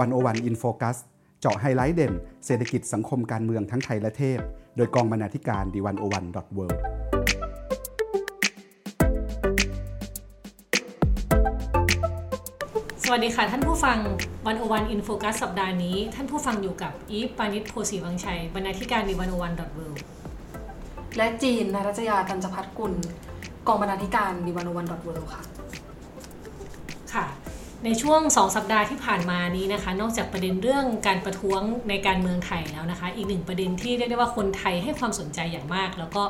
101 In Focus เจาะไฮไลท์เด่นเศรษฐกิจสังคมการเมืองทั้งไทยและเทศโดยกองบรรณาธิการ the101.worldสวัสดีค่ะท่านผู้ฟัง101 In Focus สัปดาห์นี้ท่านผู้ฟังอยู่กับอีฟ ปานิช โพสีวังชัยบรรณาธิการ the101.world และจีน ณ รัชยา ตัญจภัทรกุลกองบรรณาธิการ the101.world ค่ะในช่วง2สัปดาห์ที่ผ่านมานี้นะคะนอกจากประเด็นเรื่องการประท้วงในการเมืองไทยแล้วนะคะอีกหนึ่งประเด็นที่เรียกได้ว่าคนไทยให้ความสนใจอย่างมากแล้วก็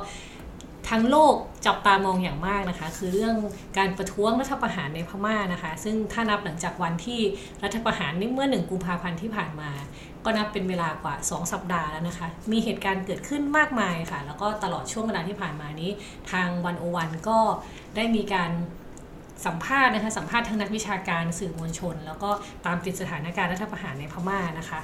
ทั้งโลกจับตามองอย่างมากนะคะคือเรื่องการประท้วงรัฐประหารในพม่านะคะซึ่งถ้านับหลังจากวันที่รัฐประหารเมื่อ1กุมภาพันธ์ที่ผ่านมาก็นับเป็นเวลากว่า2สัปดาห์แล้วนะคะมีเหตุการณ์เกิดขึ้นมากมายค่ะแล้วก็ตลอดช่วงเวลาที่ผ่านมานี้ทาง101ก็ได้มีการสัมภาษณ์ทั้งนักวิชาการสื่อมวลชนแล้วก็ตามติดสถานการณ์รัฐประหารในพม่านะคะ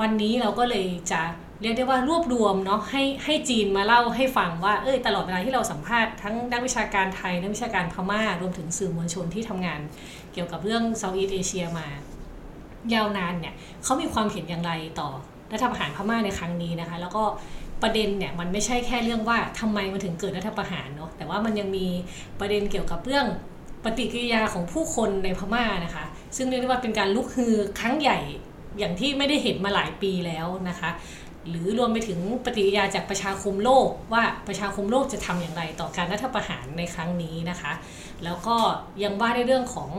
วันนี้เราก็เลยจะเรียกได้ว่ารวบรวมเนาะให้จีนมาเล่าให้ฟังว่าตลอดเวลาที่เราสัมภาษณ์ทั้งนักวิชาการไทยนักวิชาการพม่ารวมถึงสื่อมวลชนที่ทำงานเกี่ยวกับเรื่องเซาท์อีสต์เอเชียมายาวนานเนี่ยเขามีความเห็นอย่างไรต่อรัฐประหารพม่าในครั้งนี้นะคะแล้วก็ประเด็นเนี่ยมันไม่ใช่แค่เรื่องว่าทำไมมันถึงเกิดรัฐประหารเนาะแต่ว่ามันยังมีประเด็นเกี่ยวกับเรื่องปฏิกิริยาของผู้คนในพม่านะคะซึ่งเรียกได้ว่าเป็นการลุกฮือครั้งใหญ่อย่างที่ไม่ได้เห็นมาหลายปีแล้วนะคะหรือรวมไปถึงปฏิกิริยาจากประชาคมโลกว่าประชาคมโลกจะทำอย่างไรต่อการรัฐประหารในครั้งนี้นะคะแล้วก็ยังว่าในเรื่องของ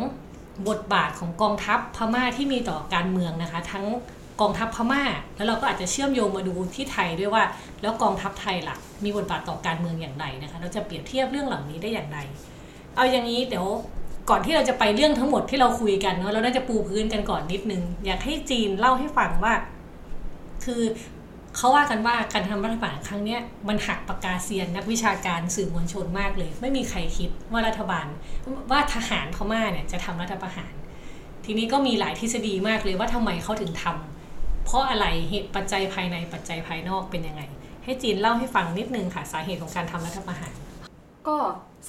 บทบาทของกองทัพพม่าที่มีต่อการเมืองนะคะทั้งกองทัพพม่าแล้วเราก็อาจจะเชื่อมโยงมาดูที่ไทยด้วยว่าแล้วกองทัพไทยล่ะมีบทบาทต่อการเมืองอย่างไรนะคะเราจะเปรียบเทียบเรื่องเหล่านี้ได้อย่างไรเอาอย่างนี้เดี๋ยวก่อนที่เราจะไปเรื่องทั้งหมดที่เราคุยกันเนาะเราน่าจะปูพื้นกันก่อนนิดนึงอยากให้จีนเล่าให้ฟังว่าคือเขาว่ากันว่าการทำรัฐประหารครั้งนี้มันหักปากกาเซียนนักวิชาการสื่อมวลชนมากเลยไม่มีใครคิดว่ารัฐบาลว่าทหารพม่าเนี่ยจะทำรัฐประหารทีนี้ก็มีหลายทฤษฎีมากเลยว่าทำไมเขาถึงทำเพราะอะไรเหตุปัจจัยภายในปัจจัยภายนอกเป็นยังไงให้จีนเล่าให้ฟังนิดนึงค่ะสาเหตุของการทำรัฐประหารก็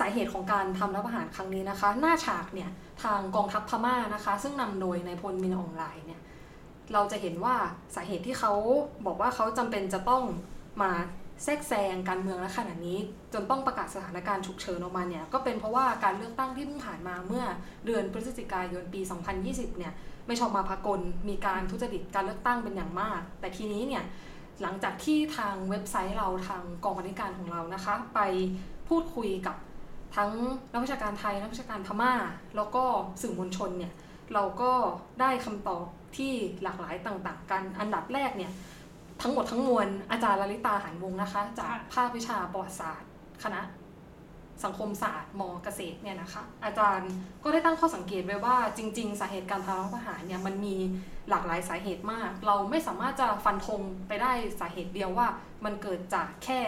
สาเหตุของการทำรัฐประหารครั้งนี้นะคะหน้าฉากเนี่ยทางกองทัพพม่านะคะซึ่งนำโดยนายพลมินอองไลน์เนี่ยเราจะเห็นว่าสาเหตุที่เขาบอกว่าเขาจำเป็นจะต้องมาแทรกแซงการเมืองณขณะนี้จนต้องประกาศสถานการณ์ฉุกเฉินออกมาเนี่ยก็เป็นเพราะว่าการเลือกตั้งที่เพิ่งผ่านมาเมื่อเดือนพฤศจิกายนปี2020เนี่ยไม่ชอบมาพากลมีการทุจริตการเลือกตั้งเป็นอย่างมากแต่ทีนี้เนี่ยหลังจากที่ทางเว็บไซต์เราทางกองบรรณาธิการของเรานะคะไปพูดคุยกับทั้งนักวิชาการไทยนักวิชาการพม่าแล้วก็สื่อมวลชนเนี่ยเราก็ได้คำตอบที่หลากหลายต่างๆกันอันดับแรกเนี่ยทั้งหมดทั้งมวลอาจารย์ลลิตาหานวงศ์นะคะจากภาควิชาประวัติศาสตร์คณะสังคมศาสตร์ม.เกษตรเนี่ยนะคะอาจารย์ก็ได้ตั้งข้อสังเกตไว้ว่าจริงๆสาเหตุการทำรัฐประหารเนี่ยมันมีหลากหลายสาเหตุมากเราไม่สามารถจะฟันธงไปได้สาเหตุเดียวว่ามันเกิดจากแค่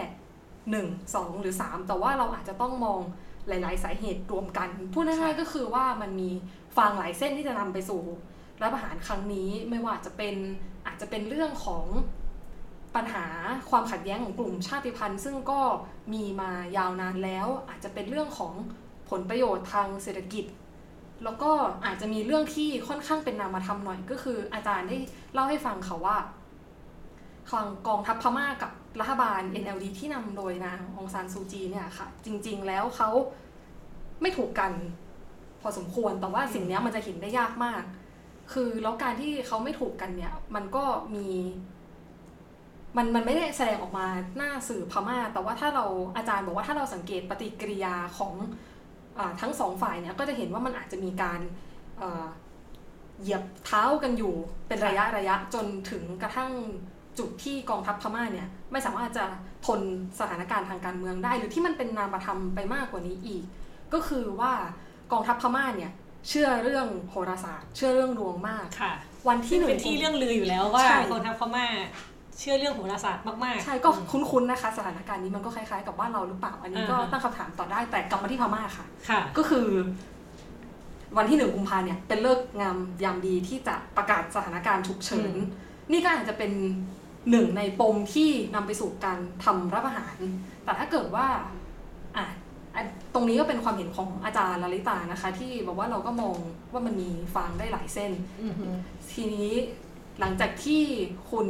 1 2หรือ3แต่ว่าเราอาจจะต้องมองหลายๆสาเหตุรวมกันพูดง่ายๆก็คือว่ามันมีฟางหลายเส้นที่จะนำไปสู่รัฐประหารครั้งนี้ไม่ว่าจะเป็นอาจจะเป็นเรื่องของปัญหาความขัดแย้งของกลุ่มชาติพันธุ์ซึ่งก็มีมายาวนานแล้วอาจจะเป็นเรื่องของผลประโยชน์ทางเศรษฐกิจแล้วก็อาจจะมีเรื่องที่ค่อนข้างเป็นนามธรรมหน่อยก็คืออาจารย์ได้เล่าให้ฟังค่ะว่ากองทัพพม่ากับรัฐบาล NLD ที่นำโดยนางองซานซูจีเนี่ยค่ะจริงๆแล้วเขาไม่ถูกกันพอสมควรแต่ว่าสิ่งนี้มันจะเห็นได้ยากมากคือแล้วการที่เขาไม่ถูกกันเนี่ยมันก็มีมันไม่ได้แสดงออกมาหน้าสื่อพม่าแต่ว่าถ้าเราอาจารย์บอกว่าถ้าเราสังเกตปฏิกิริยาของทั้งสองฝ่ายเนี่ยก็จะเห็นว่ามันอาจจะมีการเหยียบเท้ากันอยู่เป็นระยะจนถึงกระทั่งจุดที่กองทัพพม่าเนี่ยไม่สามารถจะทนสถานการณ์ทางการเมืองได้หรือที่มันเป็นนามธรรมไปมากกว่านี้อีกก็คือว่ากองทัพพม่าเนี่ยเชื่อเรื่องโหราศาสตร์เชื่อเรื่องดวงมากค่ะวันที่1เป็นที่เรื่องลืออยู่แล้วว่ากองทัพพม่าเชื่อเรื่องโหราศาสตร์มากๆใช่ก็คุ้นๆนะคะสถานการณ์นี้มันก็คล้ายๆกับบ้านเราหรือเปล่าอันนี้ก็ตั้งคำถามต่อได้แต่กลับมาที่พม่าค่ะก็คือวันที่1กุมภาพันธ์เนี่ยเป็นฤกษ์งามยามดีที่จะประกาศสถานการณ์ฉุกเฉินนี่ก็อาจจะเป็นหนึ่งในปมที่นำไปสู่การทำรัฐประหารแต่ถ้าเกิดว่า ตรงนี้ก็เป็นความเห็นของอาจารย์ลลิตานะคะที่บอกว่าเราก็มองว่ามันมีฟางได้หลายเส้นทีนี้หลังจากที่คุณ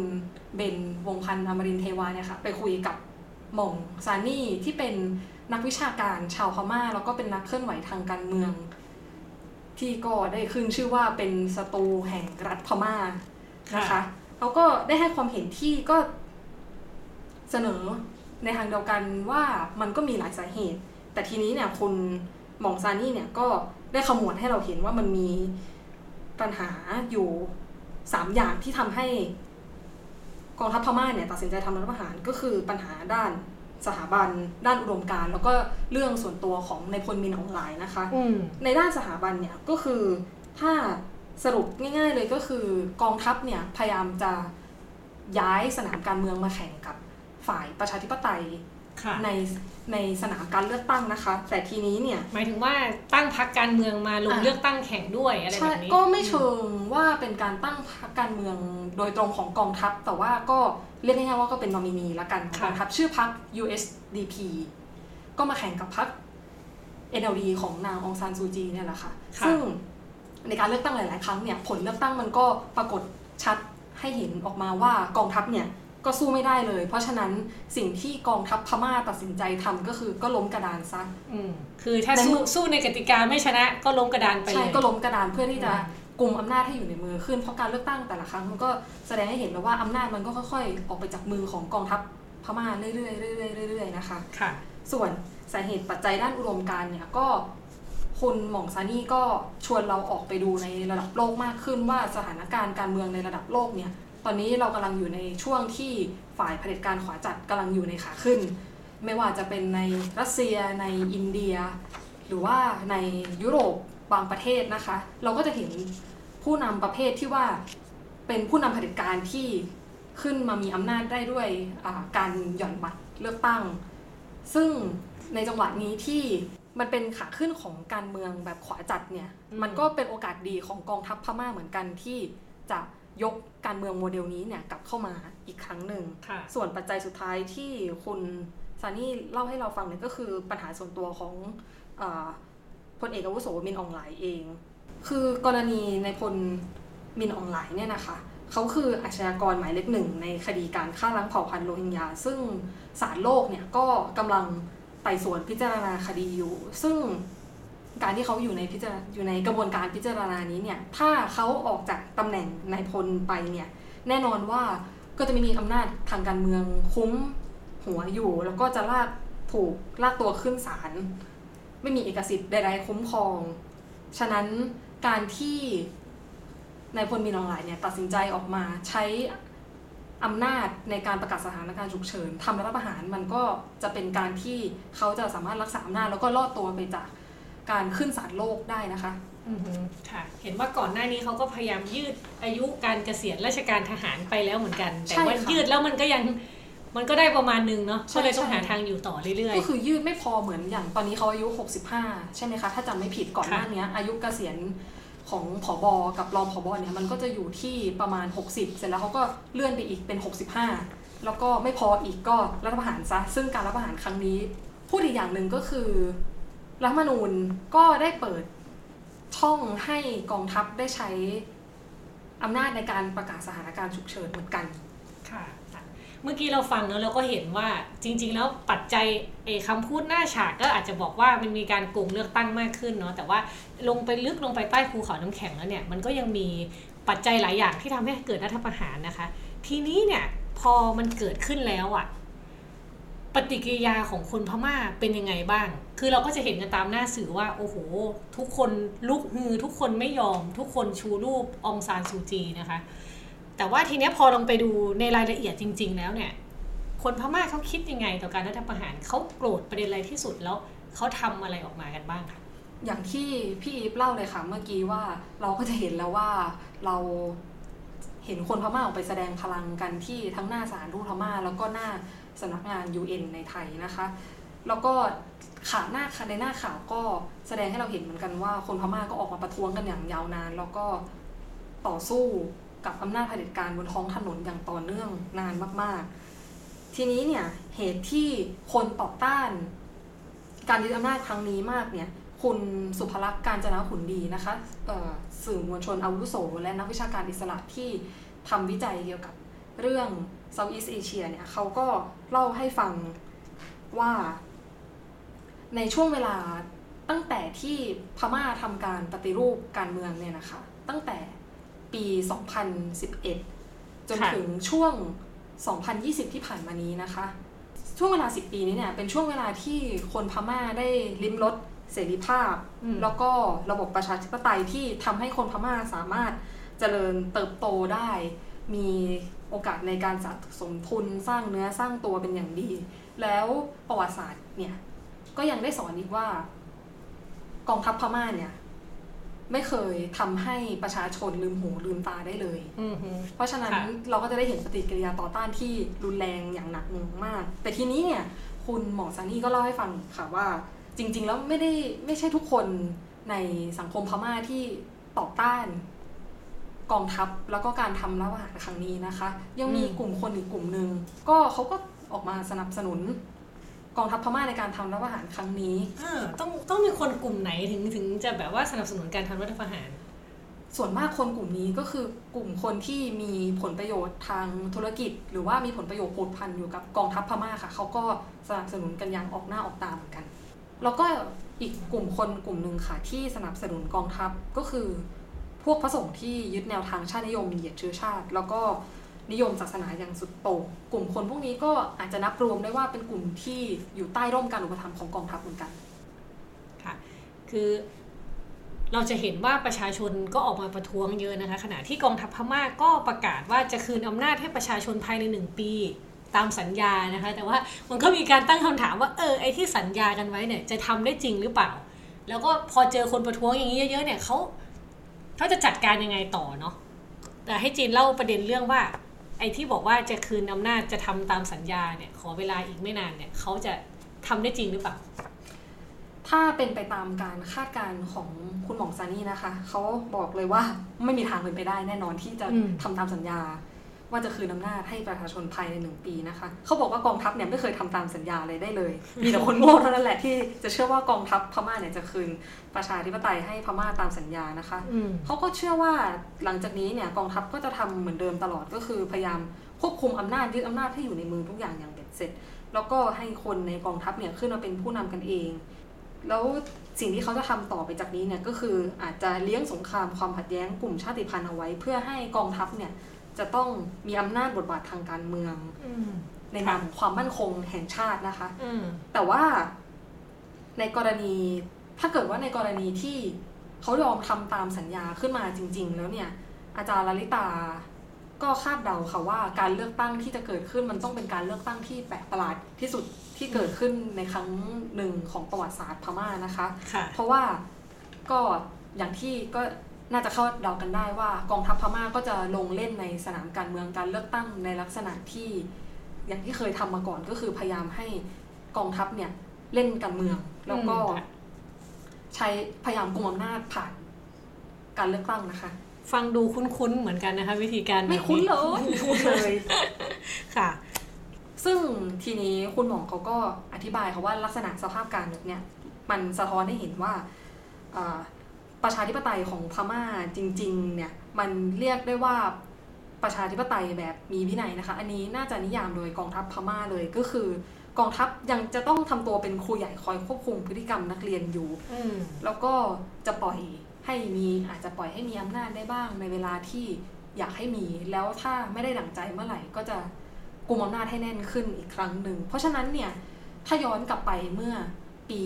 เบนวงศ์พันธ์อมรินทร์เทวาเนี่ยค่ะไปคุยกับหม่องซานี่ที่เป็นนักวิชาการชาวพม่าแล้วก็เป็นนักเคลื่อนไหวทางการเมืองที่ก็ได้ขึ้นชื่อว่าเป็นศัตรูแห่งรัฐพม่านะคะเขาก็ได้ให้ความเห็นที่ก็เสนอในทางเดียวกันว่ามันก็มีหลายสาเหตุแต่ทีนี้เนี่ยคุณหม่องซานี่เนี่ยก็ได้ขมวดให้เราเห็นว่ามันมีปัญหาอยู่3อย่างที่ทำให้กองทัพพม่าเนี่ยตัดสินใจทำรัฐประหารก็คือปัญหาด้านสถาบันด้านอุดมการณ์แล้วก็เรื่องส่วนตัวของนายพลมินออนไลน์นะคะในด้านสถาบันเนี่ยก็คือถ้าสรุปง่ายๆเลยก็คือกองทัพเนี่ยพยายามจะย้ายสนามการเมืองมาแข่งกับฝ่ายประชาธิปไตยในสนามการเลือกตั้งนะคะแต่ทีนี้เนี่ยหมายถึงว่าตั้งพรรคการเมืองมาลงเลือกตั้งแข่งด้วยอะไรแบบนี้ก็ไม่เชิงว่าเป็นการตั้งพรรคการเมืองโดยตรงของกองทัพแต่ว่าก็เรียกง่ายๆว่าก็เป็นนอมินีละกันกองทัพชื่อพรรค USDP ก็มาแข่งกับพรรค NLD ของนางองซานซูจีเนี่ยแหละค่ะซึ่งในการเลือกตั้งหลายๆครั้งเนี่ยผลเลือกตั้งมันก็ปรากฏชัดให้เห็นออกมาว่ากองทัพเนี่ยก็สู้ไม่ได้เลยเพราะฉะนั้นสิ่งที่กองทัพพม่าตัดสินใจทำก็คือก็ล้มกระดานซะคือถ้าสู้ในกติกาไม่ชนะก็ล้มกระดานไปใช่ก็ล้มกระดานเพื่อที่จะกุมอำนาจให้อยู่ในมือขึ้นเพราะการเลือกตั้งแต่ละครั้งมันก็แสดงให้เห็นแล้วว่าอำนาจมันก็ค่อยๆออกไปจากมือของกองทัพพม่าเรื่อยๆๆๆนะคะค่ะส่วนสาเหตุปัจจัยด้านอุดมการณ์เนี่ยก็คุณหม่องซานี่ก็ชวนเราออกไปดูในระดับโลกมากขึ้นว่าสถานการณ์การเมืองในระดับโลกเนี่ยตอนนี้เรากำลังอยู่ในช่วงที่ฝ่ายเผด็จการขวาจัดกำลังอยู่ในขาขึ้นไม่ว่าจะเป็นในรัสเซียในอินเดียหรือว่าในยุโรปบางประเทศนะคะเราก็จะเห็นผู้นำประเภทที่ว่าเป็นผู้นำเผด็จการที่ขึ้นมามีอำนาจได้ด้วยการหย่อนบัตรเลือกตั้งซึ่งในจังหวะนี้ที่มันเป็นขาขึ้นของการเมืองแบบขวาจัดเนี่ยมันก็เป็นโอกาสดีของกองทัพพม่าเหมือนกันที่จะยกการเมืองโมเดลนี้เนี่ยกลับเข้ามาอีกครั้งหนึ่งส่วนปัจจัยสุดท้ายที่คุณซานี่เล่าให้เราฟังเนี่ยก็คือปัญหาส่วนตัวของพลเอกอาวุโสมินอองหลายเองคือกรณีในพลมินอองหลายเนี่ยนะคะเขาคืออาชญากรหมายเลข1ในคดีการฆ่าล้างเผ่าพันธุ์โรฮิงญาซึ่งศาลโลกเนี่ยก็กำลังไต่สวนพิจารณาคดีอยู่ซึ่งการที่เขาอยู่ในกระบวนการพิจารณานี้เนี่ยถ้าเขาออกจากตำแหน่งนายพลไปเนี่ยแน่นอนว่าก็จะไม่มีอำนาจทางการเมืองคุ้มหัวอยู่แล้วก็จะถูกลากตัวขึ้นศาลไม่มีเอกสิทธิ์ใดๆคุ้มครองฉะนั้นการที่นายพลมินอองหลายเนี่ยตัดสินใจออกมาใช้อำนาจในการประกาศสถานการณ์ฉุกเฉินทำรัฐประหารมันก็จะเป็นการที่เขาจะสามารถรักษาอำนาจแล้วก็รอดตัวไปจากการขึ้นศาลโลกได้นะคะค่ะเห็นว่าก่อนหน้านี้เขาก็พยายามยืดอายุการเกษียณราชการทหารไปแล้วเหมือนกันแต่ว่ายืดแล้วมันก็ยังมันก็ได้ประมาณนึงเนาะก็เลยต้องหาทางอยู่ต่อเรื่อยๆก็คือยืดไม่พอเหมือนอย่างตอนนี้เขาอายุ65ใช่ไหมคะถ้าจำไม่ผิดก่อนหน้านี้อายุเกษียณของผบ.กับรองผบ.เนี่ยมันก็จะอยู่ที่ประมาณ60เสร็จแล้วเขาก็เลื่อนไปอีกเป็น65แล้วก็ไม่พออีกก็รัฐประหารซะซึ่งการรัฐประหารครั้งนี้พูดอีกอย่างนึงก็คือรัฐธรรมนูญก็ได้เปิดช่องให้กองทัพได้ใช้อำนาจในการประกาศสถานการณ์ฉุกเฉินเหมือนกันค่ะเมื่อกี้เราฟังแล้วเราก็เห็นว่าจริงๆแล้วปัจจัยคำพูดหน้าฉากก็อาจจะบอกว่ามันมีการโกงเลือกตั้งมากขึ้นเนาะแต่ว่าลงไปลึกลงไปใต้ภูเขาน้ำแข็งแล้วเนี่ยมันก็ยังมีปัจจัยหลายอย่างที่ทำให้เกิดรัฐประหารนะคะทีนี้เนี่ยพอมันเกิดขึ้นแล้วอ่ะปฏิกิริยาของคนพม่าเป็นยังไงบ้างคือเราก็จะเห็นกันตามหน้าสื่อว่าโอ้โหทุกคนลุกฮือทุกคนไม่ยอมทุกคนชูรูปองซานซูจีนะคะแต่ว่าทีเนี้ยพอลงไปดูในรายละเอียดจริงๆแล้วเนี่ยคนพม่าเขาคิดยังไงต่อการรัฐประหารเขาโกรธประเด็นอะไรที่สุดแล้วเขาทำอะไรออกมากันบ้างคะอย่างที่พี่อีฟเล่าเลยค่ะเมื่อกี้ว่าเราก็จะเห็นแล้วว่าเราเห็นคนพม่าออกไปแสดงพลังกันที่ทั้งหน้าศาลทูตพม่าแล้วก็หน้าสำนักงาน UN ในไทยนะคะแล้วก็ข่าวหน้าในหน้าข่าวก็แสดงให้เราเห็นเหมือนกันว่าคนพม่าก็ออกมาประท้วงกันอย่างยาวนานแล้วก็ต่อสู้กับอำนาจเผด็จการบนท้องถนนอย่างต่อเนื่องนานมากๆทีนี้เนี่ยเหตุที่คนต่อต้าน การยึดอำนาจครั้งนี้มากเนี่ยคุณสุภลักษณ์กาญจนขุนดีนะคะสื่อมวลชนอาวุโสและนักวิชาการอิสระที่ทำวิจัยเกี่ยวกับเรื่อง Southeast Asia เนี่ยเขาก็เล่าให้ฟังว่าในช่วงเวลาตั้งแต่ที่พม่าทำการปฏิรูปการเมืองเนี่ยนะคะตั้งแต่ปี2011จนถึงช่วง2020ที่ผ่านมานี้นะคะช่วงเวลา10ปีนี้เนี่ยเป็นช่วงเวลาที่คนพม่าได้ลิ้มรสเสรีภาพแล้วก็ระบบประชาธิปไตยที่ทำให้คนพม่าสามารถเจริญเติบโตได้มีโอกาสในการสะสมทุนสร้างเนื้อสร้างตัวเป็นอย่างดีแล้วประวัติศาสตร์เนี่ยก็ยังได้สอนอีกว่ากองทัพพม่าเนี่ยไม่เคยทำให้ประชาชนลืมหูลืมตาได้เลยเพราะฉะนั้นเราก็จะได้เห็นปฏิกิริยาต่อต้านที่รุนแรงอย่างหนักหน่วงมากแต่ทีนี้เนี่ยคุณหมอซานี่ก็เล่าให้ฟังค่ะว่าจริงๆแล้วไม่ใช่ทุกคนในสังคมพม่าที่ต่อต้านกองทัพแล้วก็การทำรัฐประหารครั้งนี้นะคะยังมีกลุ่มคนอีกกลุ่มนึงก็เขาก็ออกมาสนับสนุนกองทัพพม่าในการทำรัฐประหารครั้งนี้ต้องมีคนกลุ่มไหนถึงจะแบบว่าสนับสนุนการทำรัฐประหารส่วนมากคนกลุ่มนี้ก็คือกลุ่มคนที่มีผลประโยชน์ทางธุรกิจหรือว่ามีผลประโยชน์ผูกพันอยู่กับกองทัพพม่าค่ะเขาก็สนับสนุนกันอย่างออกหน้าออกตาเหมือนกันแล้วก็อีกกลุ่มคนกลุ่มนึงค่ะที่สนับสนุนกองทัพก็คือพวกพระสงฆ์ที่ยึดแนวทางชาตินิยมเหยียดเชื้อชาติแล้วก็นิยมศาสนาอย่างสุดโต่งกลุ่มคนพวกนี้ก็อาจจะนับรวมได้ว่าเป็นกลุ่มที่อยู่ใต้ร่มการอุปถัมภ์ของกองทัพเหมือนกันค่ะคือเราจะเห็นว่าประชาชนก็ออกมาประท้วงเยอะนะคะขณะที่กองทัพพม่าก็ประกาศว่าจะคืนอำนาจให้ประชาชนภายใน1ปีตามสัญญานะคะแต่ว่ามันก็มีการตั้งคำถามว่าไอ้ที่สัญญากันไว้เนี่ยจะทำได้จริงหรือเปล่าแล้วก็พอเจอคนประท้วงอย่างนี้เยอะๆเนี่ยเขาจะจัดการยังไงต่อเนาะแต่ให้จีนเล่าประเด็นเรื่องว่าไอ้ที่บอกว่าจะคืนอำนาจจะทำตามสัญญาเนี่ยขอเวลาอีกไม่นานเนี่ยเขาจะทำได้จริงหรือเปล่าถ้าเป็นไปตามการคาดการณ์ของคุณหมอซานี่นะคะเขาบอกเลยว่าไม่มีทางเป็นไปได้แน่นอนที่จะทำตามสัญญาว่าจะคืนอำนาจให้ประชาชนภายใน1ปีนะคะเขาบอกว่ากองทัพเนี่ยไม่เคยทำตามสัญญาอะไรได้เลยมีแต่คนโง่เท่านั้นแหละที่จะเชื่อว่ากองทัพพม่าเนี่ยจะคืนประชาธิปไตยให้พม่าตามสัญญานะคะเขาก็เชื่อว่าหลังจากนี้เนี่ยกองทัพก็จะทำเหมือนเดิมตลอดก็คือพยายามควบคุมอำนาจยึดอำนาจให้อยู่ในมือทุกอย่างอย่างเบ็ดเสร็จแล้วก็ให้คนในกองทัพเนี่ยขึ้นมาเป็นผู้นำกันเองแล้วสิ่งที่เขาจะทำต่อไปจากนี้เนี่ยก็คืออาจจะเลี้ยงสงครามความขัดแย้งกลุ่มชาติพันธุ์เอาไว้เพื่อให้กองทัพเนี่ยจะต้องมีอำนาจบทบาททางการเมืองในนามของความมั่นคงแห่งชาตินะคะแต่ว่าในกรณีถ้าเกิดว่าในกรณีที่เขายอมทำตามสัญญาขึ้นมาจริงๆแล้วเนี่ยอาจารย์ลลิตาก็คาดเดาค่ะว่าการเลือกตั้งที่จะเกิดขึ้นมันต้องเป็นการเลือกตั้งที่แปลกประหลาดที่สุดที่เกิดขึ้นในครั้งหนึ่งของประวัติศาสตร์พม่านะคะเพราะว่าก็อย่างที่ก็น่าจะเข้าเดากันได้ว่ากองทัพพม่าก็จะลงเล่นในสนามการเมืองการเลือกตั้งในลักษณะที่อย่างที่เคยทำมาก่อนก็คือพยายามให้กองทัพเนี่ยเล่นการเมืองแล้วก็ใช้พยายามกุมอำนาจผ่านการเลือกตั้งนะคะฟังดูคุ้นๆเหมือนกันนะคะวิธีการไม่คุ้นเลยคุ้นเลยค่ะซึ่งทีนี้คุณหมอเขาก็อธิบายค่ะว่าลักษณะสภาพการเนี่ยมันสะท้อนให้เห็นว่าประชาธิปไตยของพม่าจริงๆเนี่ยมันเรียกได้ว่าประชาธิปไตยแบบมีวินัยนะคะอันนี้น่าจะนิยามโดยกองทัพพม่าเลยก็คือกองทัพยังจะต้องทำตัวเป็นครูใหญ่คอยควบคุมพฤติกรรมนักเรียนอยู่แล้วก็จะอาจจะปล่อยให้มีอำนาจได้บ้างในเวลาที่อยากให้มีแล้วถ้าไม่ได้ดั่งใจเมื่อไหร่ก็จะกุมอำนาจให้แน่นขึ้นอีกครั้งหนึ่งเพราะฉะนั้นเนี่ยถ้าย้อนกลับไปเมื่อปี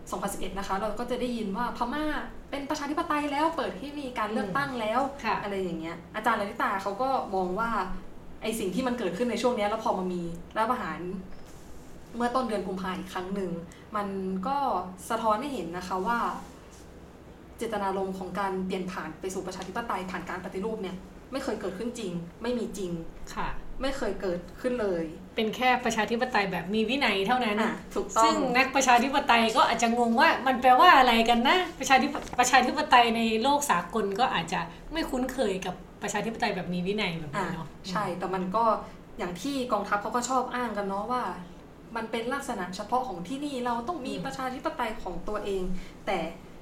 2011นะคะเราก็จะได้ยินว่าพม่าเป็นประชาธิปไตยแล้วเปิดให้มีการเลือกตั้งแล้วอะไรอย่างเงี้ยอาจารย์ลลิตาเขาก็มองว่าไอสิ่งที่มันเกิดขึ้นในช่วงนี้แล้วพอมามีรัฐประหารเมื่อต้นเดือนกุมภาพันธ์อีกครั้งหนึ่งมันก็สะท้อนให้เห็นนะคะว่าเจตนารมณ์ของการเปลี่ยนผ่านไปสู่ประชาธิปไตยผ่านการปฏิรูปเนี่ยไม่เคยเกิดขึ้นจริงไม่มีจริงค่ะไม่เคยเกิดขึ้นเลยเป็นแค่ประชาธิปไตยแบบมีวินัยเท่านั้นถูกต้องซึ่งนักประชาธิปไตยก็อาจจะงงว่ามันแปลว่าอะไรกันนะประชาธิปไตยในโลกสากลก็อาจจะไม่คุ้นเคยกับประชาธิปไตยแบบมีวินัยแบบนี้เนาะใช่แต่มันก็อย่างที่กองทัพเขาก็ชอบอ้างกันเนาะว่า มันเป็นลักษณะเฉพาะของที่นี่เราต้องมีประชาธิปไตยของตัวเองแต่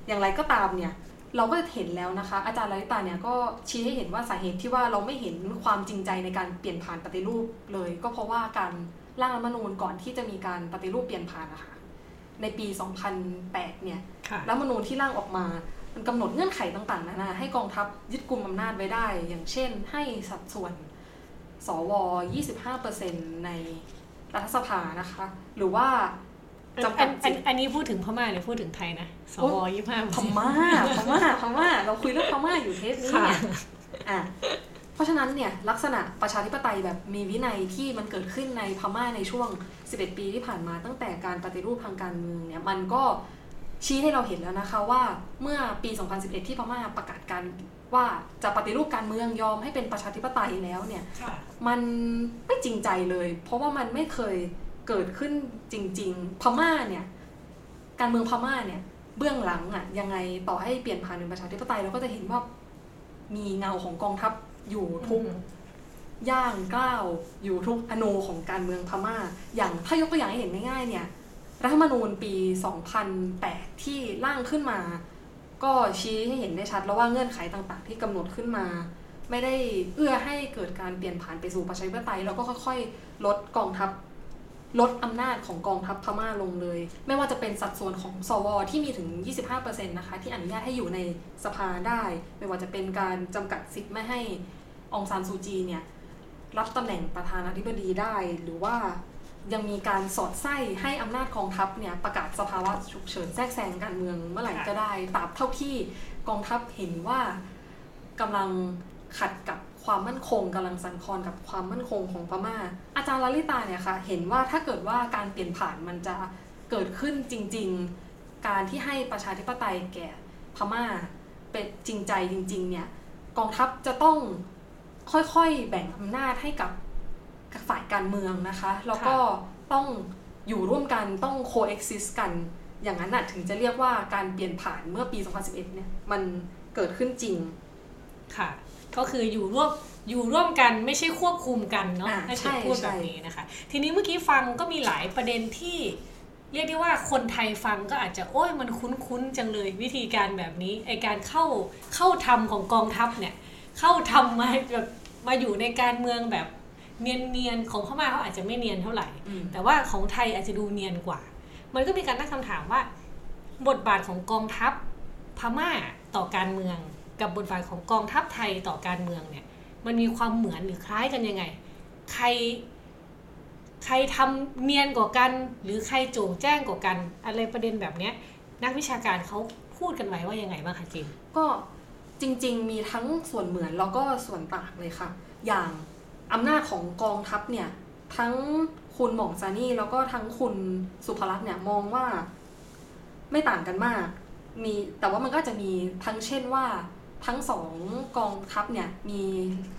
อย่างไรก็ตามเนี่ยเราก็เห็นแล้วนะคะอาจารย์ลลิตาเนี่ยก็ชี้ให้เห็นว่าสาเหตุที่ว่าเราไม่เห็นความจริงใจในการเปลี่ยนผ่านปฏิรูปเลยก็เพราะว่าการร่างรัฐธรรมนูญก่อนที่จะมีการปฏิรูปเปลี่ยนผ่านนะคะในปี2008เนี่ยรัฐธรรมนูญที่ร่างออกมามันกำหนดเงื่อนไขต่างๆนานาให้กองทัพยึดกุมอำนาจไว้ได้อย่างเช่นให้สัดส่วนสว 25% ในรัฐสภานะคะหรือว่าอันนี้พูดถึงพม่าหรือพูดถึงไทยนะสว 25% พม่าเราคุยเรื่องพม่าอยู่เทปนี้เนี่ยเพราะฉะนั้นเนี่ยลักษณะประชาธิปไตยแบบมีวินัยที่มันเกิดขึ้นในพม่าในช่วง11ปีที่ผ่านมาตั้งแต่การปฏิรูปทางการเมืองเนี่ยมันก็ชี้ให้เราเห็นแล้วนะคะว่าเมื่อปี2011ที่พม่าประกาศการว่าจะปฏิรูปการเมืองยอมให้เป็นประชาธิปไตยแล้วเนี่ยมันไม่จริงใจเลยเพราะว่ามันไม่เคยเกิดขึ้นจริงๆพม่าเนี่ยการเมืองพม่าเนี่ยเบื้องหลังอะยังไงต่อให้เปลี่ยนผ่านเป็นประชาธิปไตยเราก็จะเห็นว่ามีเงาของกองทัพอยู่ทุกย่างก้าวอยู่ทุกอโนของการเมืองพม่าอย่างถ้ายกตัวอย่างให้เห็นง่ายๆเนี่ยรัฐธรรมนูญปี2008ที่ร่างขึ้นมาก็ชี้ให้เห็นได้ชัดแล้วว่าเงื่อนไขต่างๆที่กำหนดขึ้นมาไม่ได้เอื้อให้เกิดการเปลี่ยนผ่านไปสู่ประชาธิปไตยแล้วก็ค่อยๆลดอำนาจของกองทัพพม่าลงเลยไม่ว่าจะเป็นสัดส่วนของสวที่มีถึง 25% นะคะที่อนุญาตให้อยู่ในสภาได้ไม่ว่าจะเป็นการจำกัดสิทธิ์ไม่ให้องซานซูจีเนี่ยรับตำแหน่งประธานาธิบดีได้หรือว่ายังมีการสอดไส้ให้อำนาจกองทัพเนี่ยประกาศสภาวะฉุกเฉินแทรกแซงการเมืองเมื่อไหร่ก็ได้ตราบเท่าที่กองทัพเห็นว่ากำลังขัดกับความมั่นคงกำลังสั่นคลอนกับความมั่นคงของพม่าอาจารย์ลลิตาเนี่ยค่ะเห็นว่าถ้าเกิดว่าการเปลี่ยนผ่านมันจะเกิดขึ้นจริงๆการที่ให้ประชาธิปไตยแก่พม่าเป็นจริงใจจริงๆเนี่ยกองทัพจะต้องค่อยๆแบ่งอำนาจให้กับฝ่ายการเมืองนะคะแล้วก็ต้องอยู่ร่วมกันต้อง coexist กันอย่างนั้นน่ะถึงจะเรียกว่าการเปลี่ยนผ่านเมื่อปี2011เนี่ยมันเกิดขึ้นจริงค่ะก็คืออยู่ร่วมกันไม่ใช่ควบคุมกันเนาะถ้าจะพูดแบบนี้นะคะทีนี้เมื่อกี้ฟังก็มีหลายประเด็นที่เรียกได้ว่าคนไทยฟังก็อาจจะโอ้ยมันคุ้นๆจังเลยวิธีการแบบนี้ไอการเข้าธรรมของกองทัพเนี่ยเข้าธรรมมาแบบมาอยู่ในการเมืองแบบเนียนๆของพม่าเขาอาจจะไม่เนียนเท่าไหร่แต่ว่าของไทยอาจจะดูเนียนกว่ามันก็มีการตั้งคำถามว่าบทบาทของกองทัพพม่าต่อการเมืองกับบทบาทของกองทัพไทยต่อการเมืองเนี่ยมันมีความเหมือนหรือคล้ายกันยังไงใครทำเนียนกว่ากันหรือใครโจ่งแจ้งกว่ากันอะไรประเด็นแบบเนี้ยนักวิชาการเขาพูดกันไว้ว่ายังไงบ้างคะจินก็จริงๆมีทั้งส่วนเหมือนแล้วก็ส่วนต่างเลยค่ะอย่างอำนาจของกองทัพเนี่ยทั้งคุณหม่องซานี่แล้วก็ทั้งคุณสุภลักษณ์เนี่ยมองว่าไม่ต่างกันมากมีแต่ว่ามันก็จะมีทั้งเช่นว่าทั้งสองกองทัพเนี่ยมี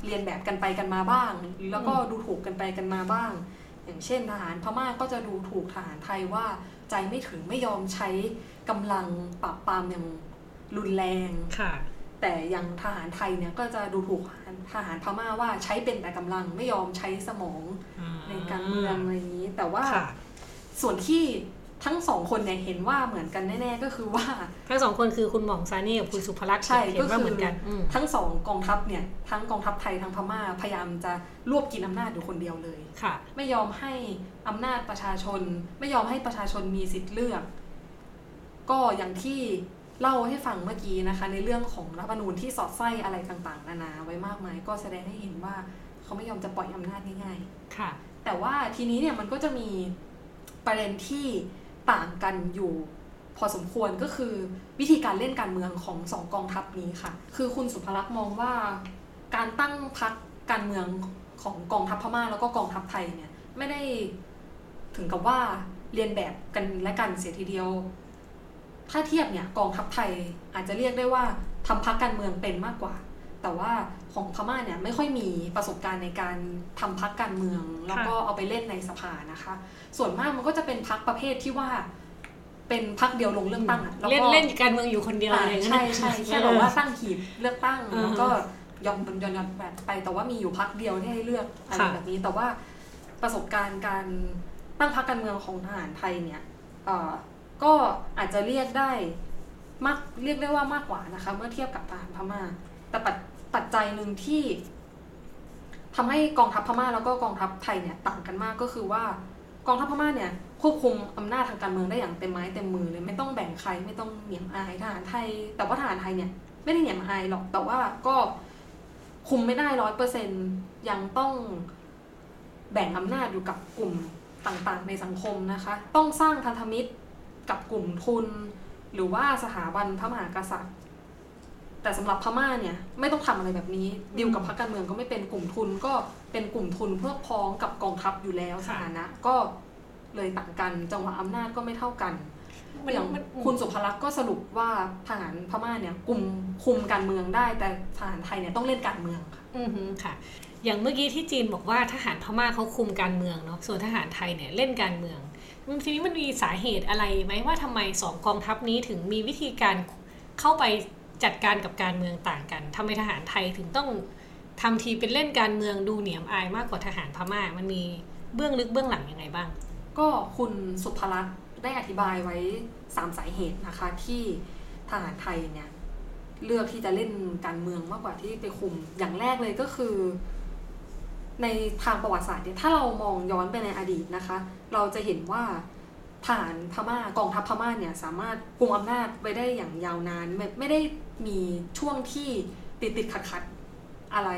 เรียนแบบกันไปกันมาบ้างแล้วก็ดูถูกกันไปกันมาบ้างอย่างเช่นทหารพม่าก็จะดูถูกทหารไทยว่าใจไม่ถึงไม่ยอมใช้กำลังปราบปรามอย่างรุนแรงแต่อย่างทหารไทยเนี่ยก็จะดูถูกทหารพม่าว่าใช้เป็นแต่กำลังไม่ยอมใช้สมองในการเมืองอะไรนี้แต่ว่าส่วนที่ทั้งสองคนเนี่ยเห็นว่าเหมือนกันแน่ๆก็คือว่าทั้งสองคนคือคุณหม่องซานี่กับคุณสุภลักษณ์เห็นว่าเหมือนกันทั้งสองกองทัพเนี่ยทั้งกองทัพไทยทั้งพม่าพยายามจะรวบกินอำนาจอยู่คนเดียวเลยไม่ยอมให้อำนาจประชาชนไม่ยอมให้ประชาชนมีสิทธิ์เลือกก็อย่างที่เล่าให้ฟังเมื่อกี้นะคะในเรื่องของรัฐธรรมนูญที่สอดไส้อะไรต่างๆนานาไว้มากมายก็แสดงให้เห็นว่าเขาไม่ยอมจะปล่อยอำนาจง่ายๆค่ะแต่ว่าทีนี้เนี่ยมันก็จะมีประเด็นที่ต่างกันอยู่พอสมควรก็คือวิธีการเล่นการเมืองของสองกองทัพนี้ค่ะคือคุณสุภลักษณ์มองว่าการตั้งพรรคการเมืองของกองทัพพม่าแล้วก็กองทัพไทยเนี่ยไม่ได้ถึงกับว่าเรียนแบบกันและกันเสียทีเดียวถ้าเทียบเนี่ยกองทัพไทยอาจจะเรียกได้ว่าทำพรรคการเมืองเป็นมากกว่าแต่ว่าของพม่าเนี่ยไม่ค่อยมีประสบการณ์ในการทำพรรคการเมืองแล้วก็เอาไปเล่นในสภานะคะส่วนมากมันก็จะเป็นพรรคประเภทที่ว่าเป็นพรรคเดียวลงเลือกตั้งแล้วก็เล่นการเมืองอยู่คนเดียวเลยใช่แค่บอกว่าตั้งหีบเลือกตั้งแล้วก็ย้อนแบบไปแต่ว่ามีอยู่พรรคเดียวที่ให้เลือกอะไรแบบนี้แต่ว่าประสบการณ์การ ตั้งพรรคการเมืองของทหารไทยเนี่ยก็อาจจะเรียกได้มากเรียกได้ว่ามากกว่านะคะเมื่อเทียบกับทหารพม่าแต่ปัจจัยนึงที่ทำให้กองทัพพม่าแล้วก็กองทัพไทยเนี่ยต่างกันมากก็คือว่ากองทัพพม่าเนี่ยควบคุมอำนาจทางการเมืองได้อย่างเต็มไม้เต็มมือเลยไม่ต้องแบ่งใครไม่ต้องเหนี่ยมอายทหารไทยแต่ว่าทหารไทยเนี่ยไม่ได้เหนี่ยมอายหรอกแต่ว่าก็คุมไม่ได้ 100% ยังต้องแบ่งอำนาจอยู่กับกลุ่มต่างๆในสังคมนะคะต้องสร้างพันธมิตรกับกลุ่มทุนหรือว่าสถาบันพระมหากษัตริย์แต่สำหรับพม่าเนี่ยไม่ต้องทำอะไรแบบนี้ดิวกับพรรคการเมืองก็ไม่เป็นกลุ่มทุนก็เป็นกลุ่มทุนเพื่อพ้องกับกองทัพอยู่แล้วสถานะก็เลยต่างกันจังหวะอำนาจก็ไม่เท่ากันอย่างคุณสุภลักษณ์ก็สรุปว่าทหารพม่าเนี่ยคุมการเมืองได้แต่ทหารไทยเนี่ยต้องเล่นการเมืองค่ะอือฮึค่ะอย่างเมื่อกี้ที่จีนบอกว่าทหารพม่าเขาคุมการเมืองเนาะส่วนทหารไทยเนี่ยเล่นการเมืองทีนี้มันมีสาเหตุอะไรไหมว่าทำไมสองกองทัพนี้ถึงมีวิธีการเข้าไปจัดการกับการเมืองต่างกันทำไมทหารไทยถึงต้องทำทีเป็นเล่นการเมืองดูเหนียมอายมากกว่าทหารพม่ามันมีเบื้องลึกเบื้องหลังยังไงบ้างก็คุณสุภลักษณ์ได้อธิบายไว้3สาเหตุนะคะที่ทหารไทยเนี่ยเลือกที่จะเล่นการเมืองมากกว่าที่ไปคุมอย่างแรกเลยก็คือในทางประวัติศาสตร์เนี่ยถ้าเรามองย้อนไปในอดีตนะคะเราจะเห็นว่าทหารพม่ากองทัพพม่าเนี่ยสามารถกุมอำนาจไว้ได้อย่างยาวนานไม่ได้มีช่วงที่ติดขัดๆอะไร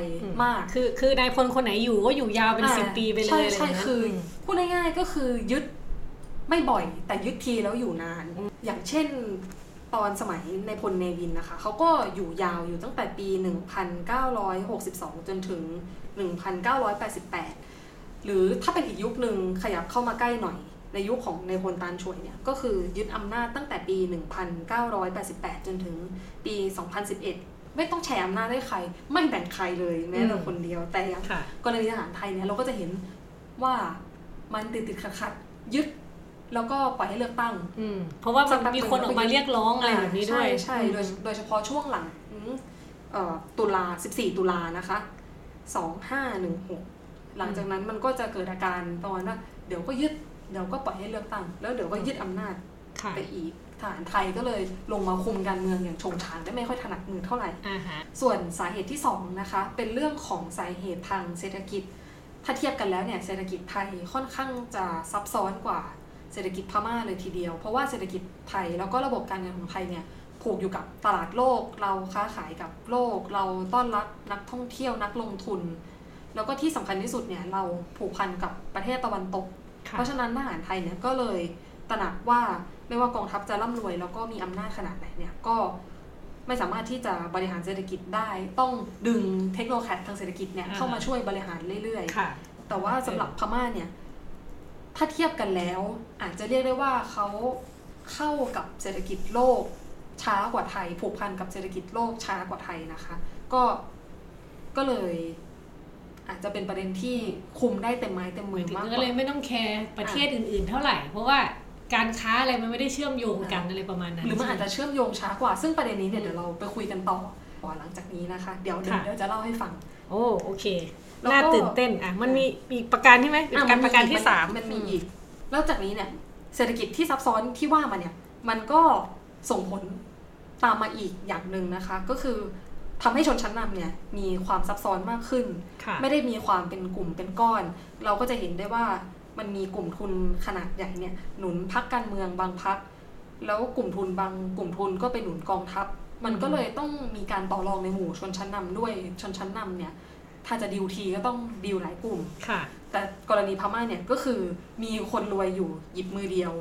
มากคือนายพลคนไหนอยู่ก็อยู่ยาวเป็น10ปีไปเลยเลยนะใช่คือพูดง่ายๆก็คือยึดไม่บ่อยแต่ยึดทีแล้วอยู่นานอย่างเช่นตอนสมัยนายพลเนวินนะคะเขาก็อยู่ยาวอยู่ตั้งแต่ปี1962จนถึง1988หรือถ้าเป็นอีกยุคนึงขยับเข้ามาใกล้หน่อยในยุคของนายพลตานช่วยเนี่ยก็คือยึดอำนาจตั้งแต่ปี1988จนถึงปี2011ไม่ต้องแชร์อำนาจให้ใครไม่แบ่งใครเลยแม้แต่คนเดียวแต่อย่างกรณีทหารไทยเนี่ยเราก็จะเห็นว่ามันติดขัดยึดแล้วก็ปล่อยให้เลือกตั้งเพราะว่ามันมีคนออกมาเรียกร้องอะไรแบบนี้ด้วยใช่โดยเฉพาะช่วงหลังตุลา14ตุลานะคะ2516หลังจากนั้นมันก็จะเกิดอาการตอนว่าเดี๋ยวก็ยึดเดี๋ยวก็ปล่อยให้เลือกตั้งแล้วเดี๋ยวก็ยึดอำนาจไปอีกทหารไทยก็เลยลงมาคุมการเมืองอย่างชงชางได้ไม่ค่อยถนัดมือเท่าไหร่ส่วนสาเหตุที่2นะคะเป็นเรื่องของสาเหตุทางเศรษฐกิจถ้าเทียบกันแล้วเนี่ยเศรษฐกิจไทยค่อนข้างจะซับซ้อนกว่าเศรษฐกิจพม่าเลยทีเดียวเพราะว่าเศรษฐกิจไทยแล้วก็ระบบการเงินของไทยเนี่ยผูกอยู่กับตลาดโลกเราค้าขายกับโลกเราต้อนรับนักท่องเที่ยวนักลงทุนแล้วก็ที่สำคัญที่สุดเนี่ยเราผูกพันกับประเทศตะวันตกเพราะฉะนั้นทหารไทยเนี่ยก็เลยตระหนักว่าไม่ว่ากองทัพจะร่ำรวยแล้วก็มีอำนาจขนาดไหนเนี่ยก็ไม่สามารถที่จะบริหารเศรษฐกิจได้ต้องดึงเทคโนโลยีทางเศรษฐกิจเนี่ยเข้ามาช่วยบริหารเรื่อยๆแต่ว่าสำหรับพม่าเนี่ยถ้าเทียบกันแล้วอาจจะเรียกได้ว่าเขาเข้ากับเศรษฐกิจโลกช้ากว่าไทยผูกพันกับเศรษฐกิจโลกช้ากว่าไทยนะคะก็เลยอาจจะเป็นประเด็นที่คุมได้เต็มไม้เต็มมือมากก็เลยไม่ต้องแคร์ประเทศอื่นๆเท่าไหร่เพราะว่าการค้าอะไรมันไม่ได้เชื่อมโยงกันอะไรประมาณนั้นหรือมันอาจจะเชื่อมโยงช้ากว่าซึ่งประเด็นนี้เนี่ยเดี๋ยวเราไปคุยกันต่อหลังจากนี้นะคะเดี๋ยวจะเล่าให้ฟังโอเคน่าตื่นเต้นอ่ะมันมีอีกประการใช่ไหมประการที่3มันมีอีกแล้วจากนี้เนี่ยเศรษฐกิจที่ซับซ้อนที่ว่ามาเนี่ยมันก็ส่งผลตามมาอีกอย่างนึงนะคะก็คือทำให้ชนชั้นนำเนี่ยมีความซับซ้อนมากขึ้นไม่ได้มีความเป็นกลุ่มเป็นก้อนเราก็จะเห็นได้ว่ามันมีกลุ่มทุนขนาดใหญ่เนี่ยหนุนพรรคการเมืองบางพรรคแล้วกลุ่มทุนบางกลุ่มทุนก็ไปหนุนกองทัพมันก็เลยต้องมีการต่อรองในหมู่ชนชั้นนำด้วยชนชั้นนำเนี่ยถ้าจะดีลทีก็ต้องดีลหลายกลุ่มแต่กรณีพม่าเนี่ยก็คือมีคนรวยอยู่หยิบมือเดียว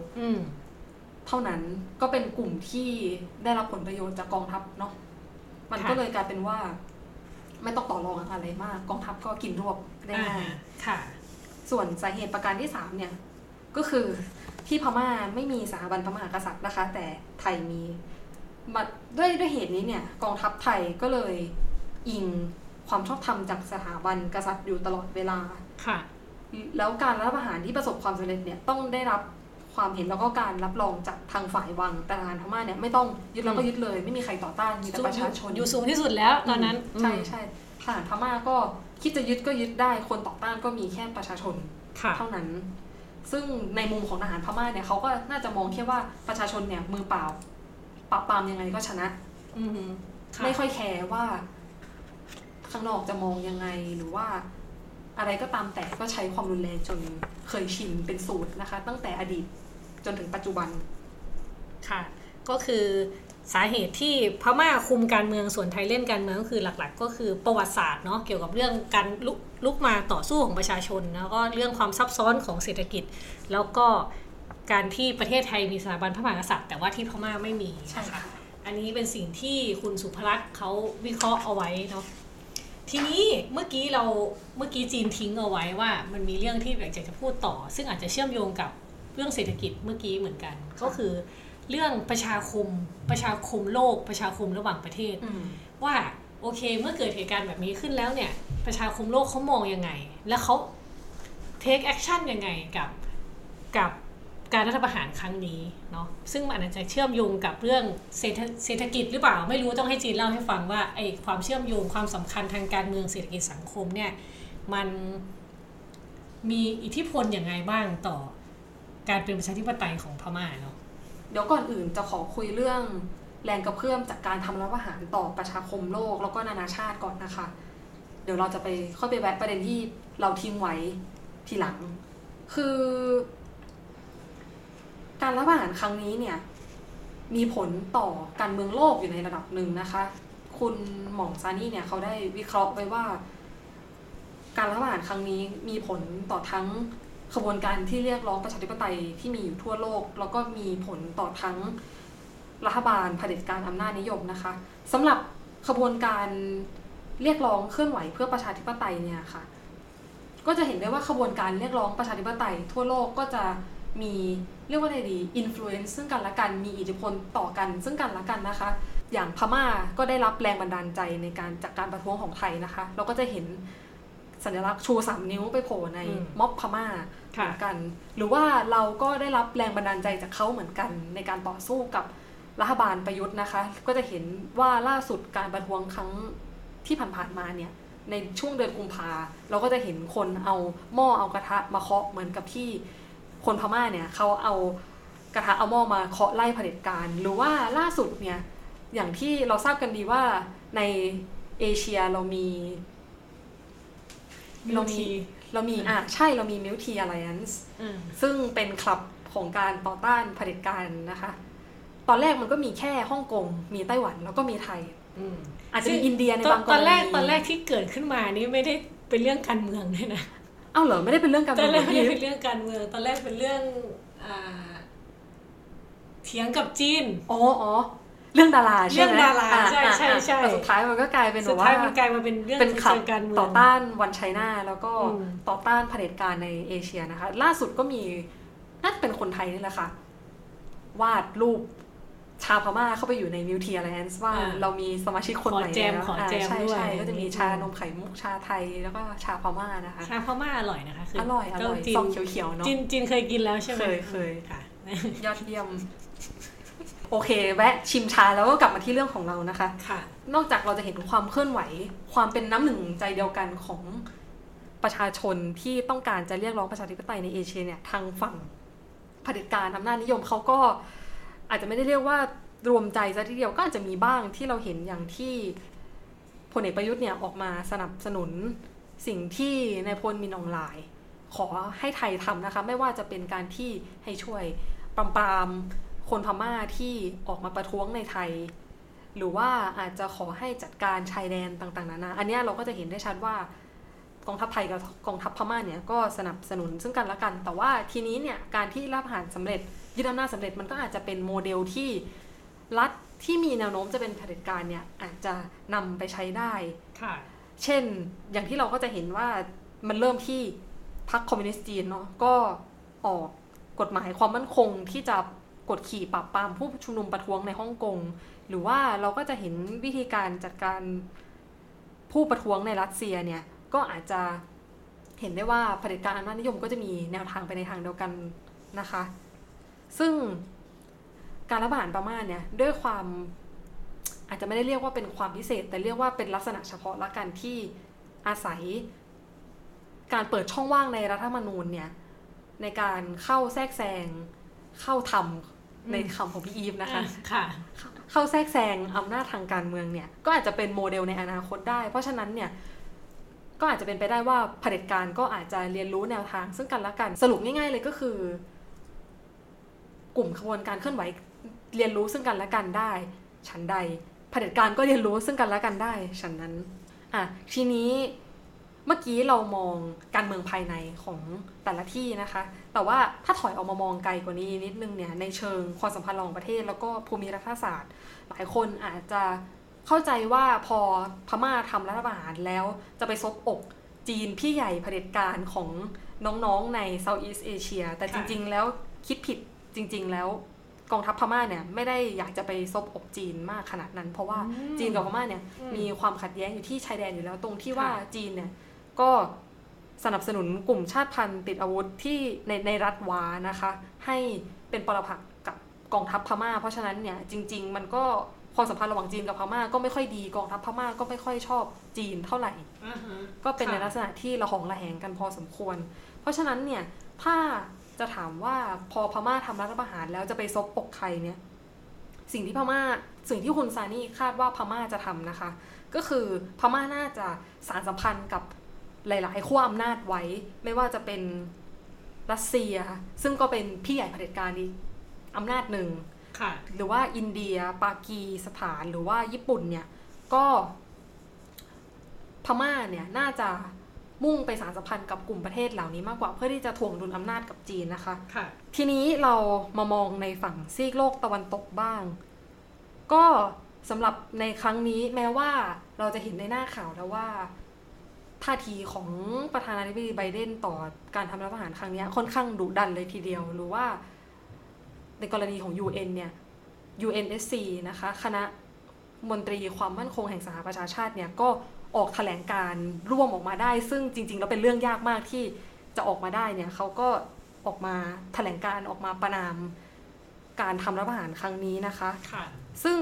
เท่านั้นก็เป็นกลุ่มที่ได้รับผลประโยชน์จากกองทัพเนาะมันก็เลยกลายเป็นว่าไม่ต้องต่อรองอะไรมากกองทัพก็กินรวบได้ง่ายส่วนสาเหตุประการที่3เนี่ยก็คือที่พม่าไม่มีสถาบันพระมหากษัตริย์นะคะแต่ไทยมีด้วยเหตุนี้เนี่ยกองทัพไทยก็เลยอิงความชอบธรรมจากสถาบันกษัตริย์อยู่ตลอดเวลาค่ะแล้วการรัฐประหารที่ประสบความสำเร็จเนี่ยต้องได้รับความเห็นแล้วก็การรับรองจากทางฝ่ายวังแต่ทหารพม่าเนี่ยไม่ต้องยึดแล้วก็ยึดเลยไม่มีใครต่อต้านมีแต่ประชาชนอยู่สูงที่สุดแล้วตอนนั้นใช่ๆทหารพม่าก็คิดจะยึดก็ยึดได้คนต่อต้านก็มีแค่ประชาชนเท่านั้น ซึ่งในมุมของทหารพม่าเนี่ยเขาก็น่าจะมองแค่ว่าประชาชนเนี่ยมือเปล่าปราบปรามยังไงก็ชนะไม่ค่อยแคร์ว่าข้างนอกจะมองยังไงหรือว่าอะไรก็ตามแต่ก็ใช้ความรุนแรงจนเคยชินเป็นสูตรนะคะตั้งแต่อดีตจนถึงปัจจุบันค่ะก็คือสาเหตุที่พม่าคุมการเมืองส่วนไทยเล่นการเมืองก็คือหลักๆก็คือประวัติศาสตร์เนาะเกี่ยวกับเรื่องการลุกมาต่อสู้ของประชาชนแล้วก็เรื่องความซับซ้อนของเศรษฐกิจแล้วก็การที่ประเทศไทยมีสถาบันพระมหากษัตริย์แต่ว่าที่พม่าไม่มีนะคะอันนี้เป็นสิ่งที่คุณสุภลักษณ์เขาวิเคราะห์เอาไว้เนาะทีนี้เมื่อกี้จีนทิ้งเอาไว้ว่ามันมีเรื่องที่อยากจะพูดต่อซึ่งอาจจะเชื่อมโยงกับเรื่องเศรษฐกิจเมื่อกี้เหมือนกันก็คือเรื่องประชาคมโลกประชาคมระหว่างประเทศว่าโอเคเมื่อเกิดเหตุการณ์แบบนี้ขึ้นแล้วเนี่ยประชาคมโลกเขามองยังไงและเขาเทคแอคชั่นยังไงกับการรัฐประหารครั้งนี้เนาะซึ่งมันอาจจะเชื่อมโยงกับเรื่องเศรษฐกิจหรือเปล่าไม่รู้ต้องให้จีนเล่าให้ฟังว่าไอ้ความเชื่อมโยงความสำคัญทางการเมืองเศรษฐกิจสังคมเนี่ยมันมีอิทธิพลยังไงบ้างต่อการเป็นประชาธิปไตยของพม่าเนาะเดี๋ยวก่อนอื่นจะขอคุยเรื่องแรงกระเพื่อมจากการทำรัฐประหารต่อประชาคมโลกแล้วก็นานาชาติก่อนนะคะเดี๋ยวเราจะค่อยไปแวะประเด็นที่เราทิ้งไว้ทีหลังคือการรัฐประหารครั้งนี้เนี่ยมีผลต่อการเมืองโลกอยู่ในระดับหนึ่งนะคะคุณหม่องซานี่เนี่ยเขาได้วิเคราะห์ไว้ว่าการรัฐประหารครั้งนี้มีผลต่อทั้งขบวนการที่เรียกร้องประชาธิปไตยที่มีอยู่ทั่วโลกแล้วก็มีผลต่อทั้งรัฐบาลเผด็จการอำนาจนิยมนะคะสำหรับขบวนการเรียกร้องเคลื่อนไหวเพื่อประชาธิปไตยเนี่ยค่ะก็จะเห็นได้ว่าขบวนการเรียกร้องประชาธิปไตยทั่วโลกก็จะมีเรียกว่าอะไรดีอิทธิพลซึ่งกันและกันมีอิทธิพลต่อกันซึ่งกันและกันนะคะอย่างพม่าก็ได้รับแรงบันดาลใจในการจากการประท้วงของไทยนะคะเราก็จะเห็นสัญลักษณ์ชู3นิ้วไปโผล่ในม็อบพม่ากันหรือว่าเราก็ได้รับแรงบันดาลใจจากเขาเหมือนกันในการต่อสู้กับรัฐบาลประยุทธ์นะคะก็จะเห็นว่าล่าสุดการประท้วงครั้งที่ผ่านๆมาเนี่ยในช่วงเดือนกุมภาเราก็จะเห็นคนเอาหม้อเอากระทะมาเคาะเหมือนกับที่คนพม่าเนี่ยเขาเอากระทะเอาหม้อมาเคาะไล่เผด็จการหรือว่าล่าสุดเนี่ยอย่างที่เราทราบกันดีว่าในเอเชียเรามีใช่เรามี Milk Tea Alliance ซึ่งเป็นคลับของการต่อต้านเผด็จการนะคะตอนแรกมันก็มีแค่ฮ่องกงมีไต้หวันแล้วก็มีไทยอาจจะมีอินเดียในบางกรณีตอนแรกที่เกิดขึ้นมานี่ไม่ได้เป็นเรื่องการเมืองเลยนะอ้าวเหรอไม่ได้เป็นเรื่องการเมืองตอนแรกเป็นเรื่องการเมืองตอนแรกเป็นเรื่องเถียงกับจีนอ๋อเรื่องดาราใช่ไหมเรื่องดาราใช่แต่สุดท้ายมันก็กลายเป็นว่าสุดท้ายมันกลายมาเป็นเรื่องเป็นขับต่อต้านวันไชน่าแล้วก็ต่อต้านเผด็จการในเอเชียนะคะล่าสุดก็มีน่าจะเป็นคนไทยนี่แหละค่ะวาดรูปชาวพม่าเข้าไปอยู่ในMilk Tea Allianceว่าเรามีสมาชิกคนใหม่แล้วใช่ก็จะมีชานมไข่มุกชาไทยแล้วก็ชาพม่านะคะชาพม่าอร่อยนะคะคืออร่อยซองเขียวๆเนาะจีนเคยกินแล้วใช่ไหมเคยค่ะยอดเยี่ยมโอเคแวะชิมชาแล้วก็กลับมาที่เรื่องของเรานะคะค่ะนอกจากเราจะเห็นความเคลื่อนไหวความเป็นน้ำหนึ่งใจเดียวกันของประชาชนที่ต้องการจะเรียกร้องประชาธิปไตยในเอเชียเนี่ยทางฝั่งเผด็จการอำนาจนิยมเขาก็อาจจะไม่ได้เรียกว่ารวมใจซะทีเดียวก็อาจจะมีบ้างที่เราเห็นอย่างที่พลเอกประยุทธ์เนี่ยออกมาสนับสนุนสิ่งที่นายพลมินอองหลายขอให้ไทยทำนะคะไม่ว่าจะเป็นการที่ให้ช่วยปรามคนพม่าที่ออกมาประท้วงในไทยหรือว่าอาจจะขอให้จัดการชายแดนต่างๆนานาอันนี้เราก็จะเห็นได้ชัดว่ากองทัพไทยกับกองทัพพม่าเนี่ยก็สนับสนุนซึ่งกันและกันแต่ว่าทีนี้เนี่ยการที่รัฐประหารสำเร็จยึดอำนาจสำเร็จมันก็อาจจะเป็นโมเดลที่รัฐที่มีแนวโน้มจะเป็นเผด็จการเนี่ยอาจจะนำไปใช้ได้เช่นอย่างที่เราก็จะเห็นว่ามันเริ่มที่พรรคคอมมิวนิสต์จีนเนาะก็ออกกฎหมายความมั่นคงที่จะกดขี่ปราบปรามผู้ชุมนุมประท้วงในฮ่องกงหรือว่าเราก็จะเห็นวิธีการจัดการผู้ประท้วงในรัสเซียเนี่ยก็อาจจะเห็นได้ว่าเผด็จการอำนาจนิยมก็จะมีแนวทางไปในทางเดียวกันนะคะซึ่งการรัฐประหารพม่าเนี่ยด้วยความอาจจะไม่ได้เรียกว่าเป็นความพิเศษแต่เรียกว่าเป็นลักษณะเฉพาะละกันที่อาศัยการเปิดช่องว่างในรัฐธรรมนูญเนี่ย ในการเข้าแทรกแซงเข้าทำในคำของพี่อีฟนะคะเข้าแทรกแซงอำนาจทางการเมืองเนี่ยก็อาจจะเป็นโมเดลในอนาคตได้เพราะฉะนั้นเนี่ยก็อาจจะเป็นไปได้ว่าเผด็จการก็อาจจะเรียนรู้แนวทางซึ่งกันและกันสรุปง่ายๆเลยก็คือกลุ่มขบวนการเคลื่อนไหวเรียนรู้ซึ่งกันและกันได้ฉันใดเผด็จการก็เรียนรู้ซึ่งกันและกันได้ฉันนั้นทีนี้เมื่อกี้เรามองการเมืองภายในของแต่ละที่นะคะแต่ว่าถ้าถอยออกมามองไกลกว่านี้นิดนึงเนี่ยในเชิงความสัมพันธ์ระหว่างประเทศแล้วก็ภูมิรัฐศาสตร์หลายคนอาจจะเข้าใจว่าพอพม่าทำรัฐประหารแล้วจะไปซบอกจีนพี่ใหญ่เผด็จการของน้องๆใน Southeast Asia แต่จริงๆแล้วคิดผิดจริงๆแล้วกองทัพพม่าเนี่ยไม่ได้อยากจะไปซบอกจีนมากขนาดนั้นเพราะว่าจีนกับพม่าเนี่ยมีความขัดแย้งอยู่ที่ชายแดนอยู่แล้วตรงที่ว่าจีนเนี่ยก็สนับสนุนกลุ่มชาติพันธุ์ติดอาวุธที่ในรัฐวานะคะให้เป็นปรปักษ์กับกองทัพพม่าเพราะฉะนั้นเนี่ยจริงๆมันก็ความสัมพันธ์ระหว่างจีนกับพม่าก็ไม่ค่อยดีกองทัพพม่าก็ไม่ค่อยชอบจีนเท่าไหร่ก็เป็นในลักษณะที่ระหองระแหงกันพอสมควรเพราะฉะนั้นเนี่ยถ้าจะถามว่าพอพม่าทำรัฐประหารแล้วจะไปซบอกใครเนี่ยสิ่งที่คุณซานี่คาดว่าพม่าจะทำนะคะก็คือพม่าน่าจะสานสัมพันธ์กับหลายๆขั้วอำนาจไว้ไม่ว่าจะเป็นรัสเซียซึ่งก็เป็นพี่ใหญ่เผด็จการอีกอำนาจหนึ่งหรือว่าอินเดียปากีสถานหรือว่าญี่ปุ่นเนี่ยก็พม่าเนี่ยน่าจะมุ่งไปสานสัมพันธ์กับกลุ่มประเทศเหล่านี้มากกว่าเพื่อที่จะถ่วงดุลอำนาจกับจีนนะคะทีนี้เรามามองในฝั่งซีกโลกตะวันตกบ้างก็สำหรับในครั้งนี้แม้ว่าเราจะเห็นในหน้าข่าวแล้วว่าท่าทีของประธานาธิบดีไบเดนต่อการทำรัฐประหารครั้งนี้ค่อนข้างดุดันเลยทีเดียวหรือว่าในกรณีของ UN เนี่ย UNSC นะคะคณะมนตรีความมั่นคงแห่งสหประชาชาติเนี่ยก็ออกแถลงการร่วมออกมาได้ซึ่งจริงๆแล้วเป็นเรื่องยากมากที่จะออกมาได้เนี่ยเขาก็ออกมาแถลงการออกมาประณามการทำรัฐประหารครั้งนี้นะคะซึ่ง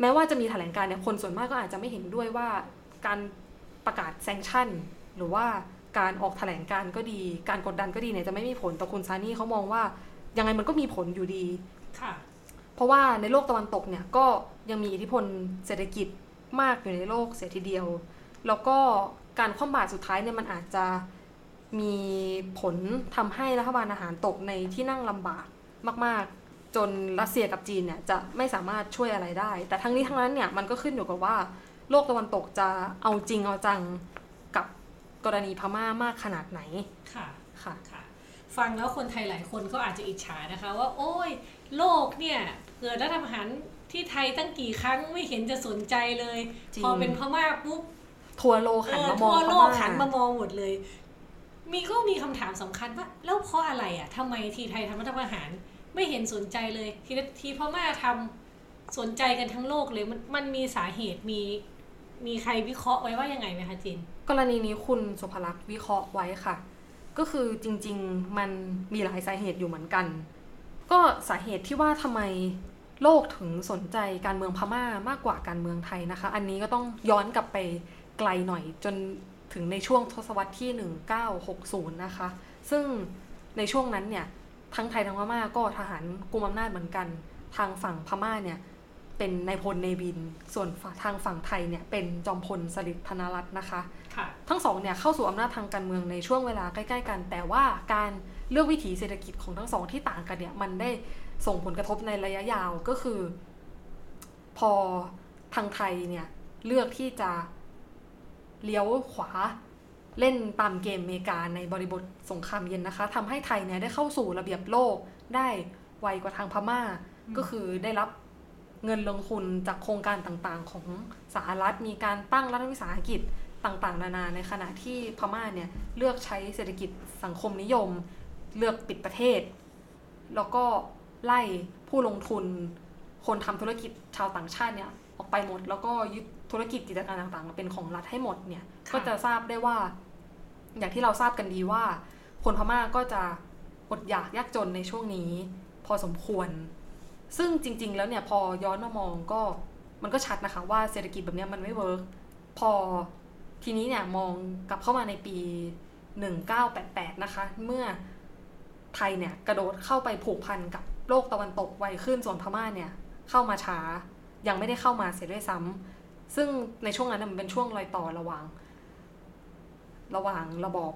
แม้ว่าจะมีแถลงการเนี่ยคนส่วนมากก็อาจจะไม่เห็นด้วยว่าการประกาศแซงชั่นหรือว่าการออกแถลงการก็ดีการกดดันก็ดีเนี่ยจะไม่มีผลต่อคุณซานี่เขามองว่ายังไงมันก็มีผลอยู่ดีค่ะเพราะว่าในโลกตะวันตกเนี่ยก็ยังมีอิทธิพลเศรษฐกิจมากอยู่ในโลกเสียทีเดียวแล้วก็การคว่ำบาตรสุดท้ายเนี่ยมันอาจจะมีผลทำให้รัฐบาลอาหารตกในที่นั่งลำบากมากๆจนรัสเซียกับจีนเนี่ยจะไม่สามารถช่วยอะไรได้แต่ทั้งนี้ทั้งนั้นเนี่ยมันก็ขึ้นอยู่กับว่าโลกตะวันตกจะเอาจริงเอาจังกับกรณีพม่ามากขนาดไหนค่ะค่ะฟังแล้วคนไทยหลายคนก็อาจจะอิจฉานะคะว่าโอ้ยโลกเนี่ยเกิดรัฐประหารที่ไทยตั้งกี่ครั้งไม่เห็นจะสนใจเลยพอเป็นพม่าปุ๊บทั่วโลกหันมามองพม่าทั่วโลกหันมามองหมดเลยมีคำถามสำคัญว่าแล้วเพราะอะไรอ่ะทำไมทีไทยทำรัฐประหารไม่เห็นสนใจเลยทีพม่าทำสนใจกันทั้งโลกเลยมันมีสาเหตุมีใครวิเคราะห์ไว้ว่ายังไงไหมคะจินกรณีนี้คุณสุภลักษณ์วิเคราะห์ไว้ค่ะก็คือจริงๆมันมีหลายสาเหตุอยู่เหมือนกันก็สาเหตุที่ว่าทำไมโลกถึงสนใจการเมืองพม่ามากกว่าการเมืองไทยนะคะอันนี้ก็ต้องย้อนกลับไปไกลหน่อยจนถึงในช่วงทศวรรษที่1960นะคะซึ่งในช่วงนั้นเนี่ยทั้งไทยทั้งพม่าก็ทหารกุมอำนาจเหมือนกันทางฝั่งพม่าเนี่ยเป็นนายพลเนวินส่วนทางฝั่งไทยเนี่ยเป็นจอมพลสฤษดิ์ธนรัตน์นะคะทั้งสองเนี่ยเข้าสู่อำนาจทางการเมืองในช่วงเวลาใกล้ๆกันแต่ว่าการเลือกวิถีเศรษฐกิจของทั้งสองที่ต่างกันเนี่ยมันได้ส่งผลกระทบในระยะยาวก็คือพอทางไทยเนี่ยเลือกที่จะเลี้ยวขวาเล่นตามเกมอเมริกาในบริบทสงครามเย็นนะคะทำให้ไทยเนี่ยได้เข้าสู่ระเบียบโลกได้ไวกว่าทางพม่าก็คือได้รับเงินลงทุนจากโครงการต่างๆของสหรัฐมีการตั้งรัฐวิสาหกิจต่างๆนานาในขณะที่พม่าเนี่ยเลือกใช้เศรษฐกิจสังคมนิยมเลือกปิดประเทศแล้วก็ไล่ผู้ลงทุนคนทำธุรกิจชาวต่างชาติเนี่ยออกไปหมดแล้วก็ยึดธุรกิจกิจการต่างๆเป็นของรัฐให้หมดเนี่ยก็จะทราบได้ว่าอย่างที่เราทราบกันดีว่าคนพม่าก็จะอดอยากยากจนในช่วงนี้พอสมควรซึ่งจริงๆแล้วเนี่ยพอย้อนมามองก็มันก็ชัดนะคะว่าเศรษฐกิจแบบนี้มันไม่เวิร์กพอทีนี้เนี่ยมองกลับเข้ามาในปี1988นะคะเมื่อ ไทยเนี่ยกระโดดเข้าไปผูกพันกับโลกตะวันตกไวขึ้นส่วนพม่าเนี่ยเข้ามาช้ายังไม่ได้เข้ามาเสียด้วยซ้ำซึ่งในช่วงนั้นมันเป็นช่วงรอยต่อระหว่างระบอบ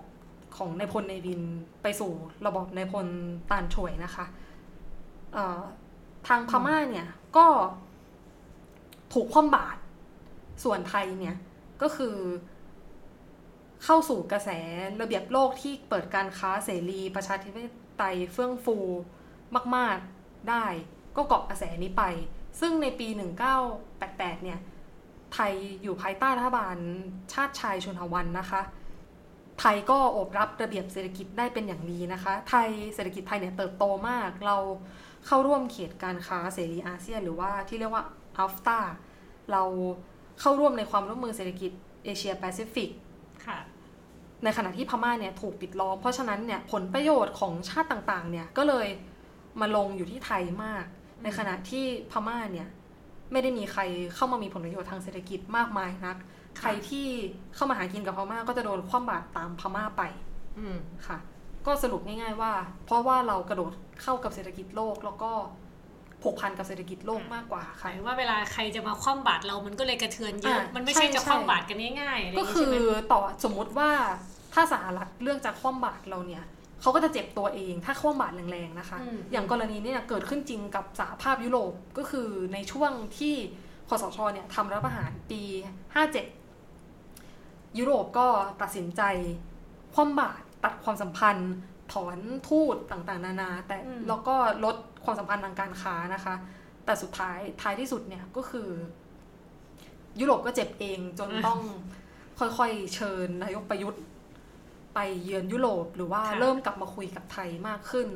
ของนายพลเนวินไปสู่ระบอบนายพลตานฉวยนะคะทางพม่าเนี่ยก็ถูกคว่ำบาตรส่วนไทยเนี่ยก็คือเข้าสู่กระแสระเบียบโลกที่เปิดการค้าเสรีประชาธิปไตยเฟื่องฟูมากๆได้ก็เกาะกระแสนี้ไปซึ่งในปี1988เนี่ยไทยอยู่ภายใต้รัฐบาลชาติชายชุนหวันนะคะไทยก็โอบรับระเบียบเศรษฐกิจได้เป็นอย่างดีนะคะเศรษฐกิจไทยเนี่ยเติบโตมากเราเข้าร่วมเขตการค้าเสรีอาเซียนหรือว่าที่เรียกว่า AFTA เราเข้าร่วมในความร่วมมือเศรษฐกิจเอเชียแปซิฟิกในขณะที่พม่าเนี่ยถูกปิดล้อมเพราะฉะนั้นเนี่ยผลประโยชน์ของชาติต่างๆเนี่ยก็เลยมาลงอยู่ที่ไทยมากในขณะที่พม่าเนี่ยไม่ได้มีใครเข้ามามีผลประโยชน์ทางเศรษฐกิจมากมายนักใครที่เข้ามาหากินกับพม่าก็จะโดนคว่ำบาตรตามพม่าไปค่ะก็สรุปง่ายๆว่าเพราะว่าเรากระโดดเข้ากับเศรษฐกิจโลกแล้วก็ผูกพันกับเศรษฐกิจโลกมากกว่าค่ะว่าเวลาใครจะมาคว่ำบาตรเรามันก็เลยกระเทือนเยอะมันไม่ใช่จะคว่ำบาตรกันง่ายๆก็คือต่อสมมติว่าถ้าสหรัฐเรื่องจะคว่ำบาตรเราเนี่ยเขาก็จะเจ็บตัวเองถ้าคว่ำบาตรแรงๆนะคะอย่างกรณีนี้เกิดขึ้นจริงกับสหภาพยุโรปก็คือในช่วงที่คสช.เนี่ยทำรัฐประหารปี57ยุโรปก็ตัดสินใจคว่ำบาตรตัดความสัมพันธ์ถอนทูตต่างๆนานาแต่แล้วก็ลดความสัมพันธ์ทางการค้านะคะแต่สุดท้ายที่สุดเนี่ยก็คือยุโรปก็เจ็บเองจนต้องค่อยๆเชิญนายกประยุทธ์ไปเยือนยุโรปหรือว่าเริ่มกลับมาคุยกับไทยมากขึ้น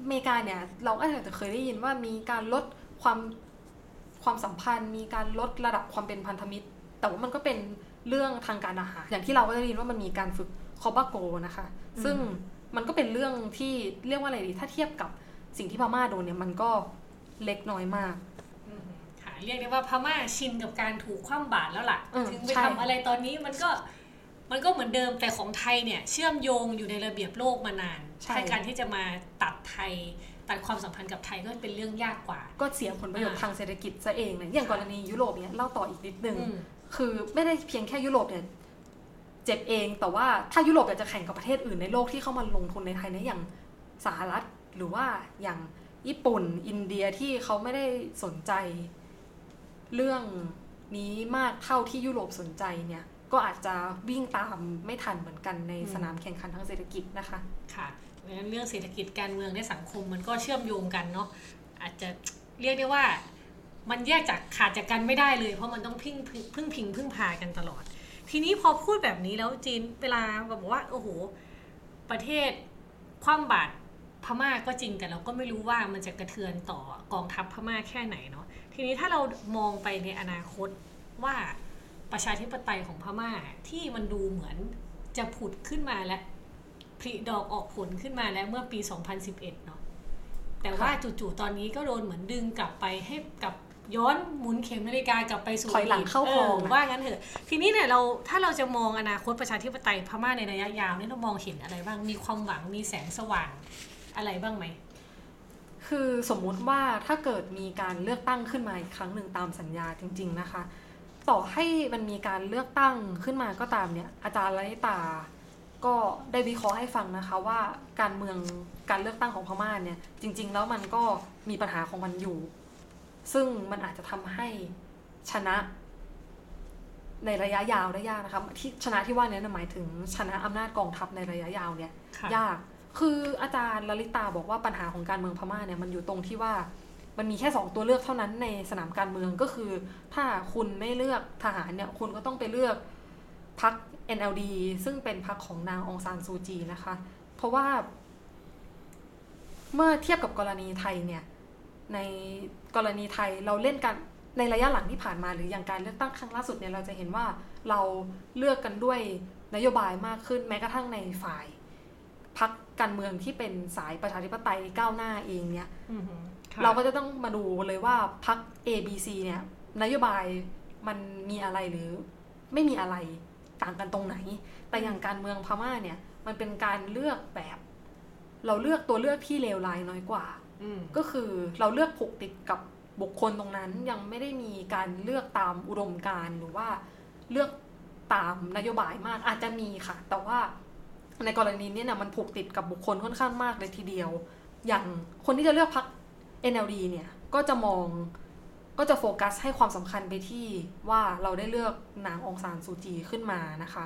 อเมริกาเนี่ยเราก็อาจจะเคยได้ยินว่ามีการลดความสัมพันธ์มีการลดระดับความเป็นพันธมิตรแต่ว่ามันก็เป็นเรื่องทางการอาหารอย่างที่เราก็ได้ยินว่ามันมีการฝึกคอบาโกนะคะซึ่งมันก็เป็นเรื่องที่เรียกว่าอะไรดีถ้าเทียบกับสิ่งที่พม่าโดนเนี่ยมันก็เล็กน้อยมากค่ะเรียกได้ว่าพม่าชินกับการถูกคว่ำบาตรแล้วล่ะถึงไปทำอะไรตอนนี้มันก็เหมือนเดิมแต่ของไทยเนี่ยเชื่อมโยงอยู่ในระเบียบโลกมานานแต่การที่จะมาตัดความสัมพันธ์กับไทยก็เป็นเรื่องยากกว่าก็เสียผลประโยชน์ทางเศรษฐกิจซะเองนะอย่างกรณียุโรปเนี่ยเล่าต่ออีกนิดนึงคือไม่ได้เพียงแค่ยุโรปเนี่ยเจ็บเองแต่ว่าถ้ายุโรปอยากจะแข่งกับประเทศอื่นในโลกที่เข้ามาลงทุนในไทยเนี่ยอย่างสหรัฐหรือว่าอย่างญี่ปุ่นอินเดียที่เขาไม่ได้สนใจเรื่องนี้มากเท่าที่ยุโรปสนใจเนี่ยก็อาจจะวิ่งตามไม่ทันเหมือนกันในสนามแข่งขันทางเศรษฐกิจนะคะค่ะเรื่องเศรษฐกิจการเมืองในสังคมมันก็เชื่อมโยงกันเนาะอาจจะเรียกได้ว่ามันแยกจากขาดจากกันไม่ได้เลยเพราะมันต้องพึ่งพากันตลอดทีนี้พอพูดแบบนี้แล้วจีนเวลาบอกว่าโอ้โหประเทศคว่ำบาตรพม่าก็จริงแต่เราก็ไม่รู้ว่ามันจะกระเทือนต่อกองทัพพม่าแค่ไหนเนาะทีนี้ถ้าเรามองไปในอนาคตว่าประชาธิปไตยของพม่าที่มันดูเหมือนจะผุดขึ้นมาและผลิดอกออกผลขึ้นมาแล้วเมื่อปี2011เนาะแต่ว่าจู่ๆตอนนี้ก็โดนเหมือนดึงกลับไปให้กับย้อนหมุนเข็มนาฬิกากลับไปสู่ถอยหลังเข้าคลองว่างั้นเถอะทีนี้เนี่ยถ้าเราจะมองอนาคตประชาธิปไตยพม่าในระยะยาวนี่เรามองเห็นอะไรบ้างมีความหวังมีแสงสว่างอะไรบ้างไหมคือสมมุติว่าถ้าเกิดมีการเลือกตั้งขึ้นมาอีกครั้งหนึ่งตามสัญญาจริงๆนะคะต่อให้มันมีการเลือกตั้งขึ้นมาก็ตามเนี่ยอาจารย์ลลิตาก็ได้วิเคราะห์ให้ฟังนะคะว่าการเลือกตั้งของพม่าเนี่ยจริงๆแล้วมันก็มีปัญหาของมันอยู่ซึ่งมันอาจจะทำให้ชนะในระยะยาวได้ยากนะคะที่ชนะที่ว่านี้หมายถึงชนะอำนาจกองทัพในระยะยาวเนี่ยยากคืออาจารย์ลลิตาบอกว่าปัญหาของการเมืองพม่าเนี่ยมันอยู่ตรงที่ว่ามันมีแค่2ตัวเลือกเท่านั้นในสนามการเมืองก็คือถ้าคุณไม่เลือกทหารเนี่ยคุณก็ต้องไปเลือกพรรค NLD ซึ่งเป็นพรรคของนางองซานซูจีนะคะเพราะว่าเมื่อเทียบกับกรณีไทยเนี่ยในกรณีไทยเราเล่นกันในระยะหลังที่ผ่านมาหรืออย่างการเลือกตั้งครั้งล่าสุดเนี่ยเราจะเห็นว่าเราเลือกกันด้วยนโยบายมากขึ้นแม้กระทั่งในฝ่ายพรรคการเมืองที่เป็นสายประชาธิปไตยก้าวหน้าเองเนี่ยเราก็จะต้องมาดูเลยว่าพรรค ABC เนี่ยนโยบายมันมีอะไรหรือไม่มีอะไรต่างกันตรงไหนแต่อย่างการเมืองพม่าเนี่ยมันเป็นการเลือกแบบ เราเลือกตัวเลือกที่เลวร้ายน้อยกว่าก็คือเราเลือกผูกติดกับบุคคลตรงนั้นยังไม่ได้มีการเลือกตามอุดมการณ์หรือว่าเลือกตามนโยบายมากอาจจะมีค่ะแต่ว่าในกรณีนี้เนี่ยมันผูกติดกับบุคคลค่อนข้างมากเลยทีเดียวอย่างคนที่จะเลือกพรรค NLD เนี่ยก็จะโฟกัสให้ความสำคัญไปที่ว่าเราได้เลือกนางองซานซูจีขึ้นมานะคะ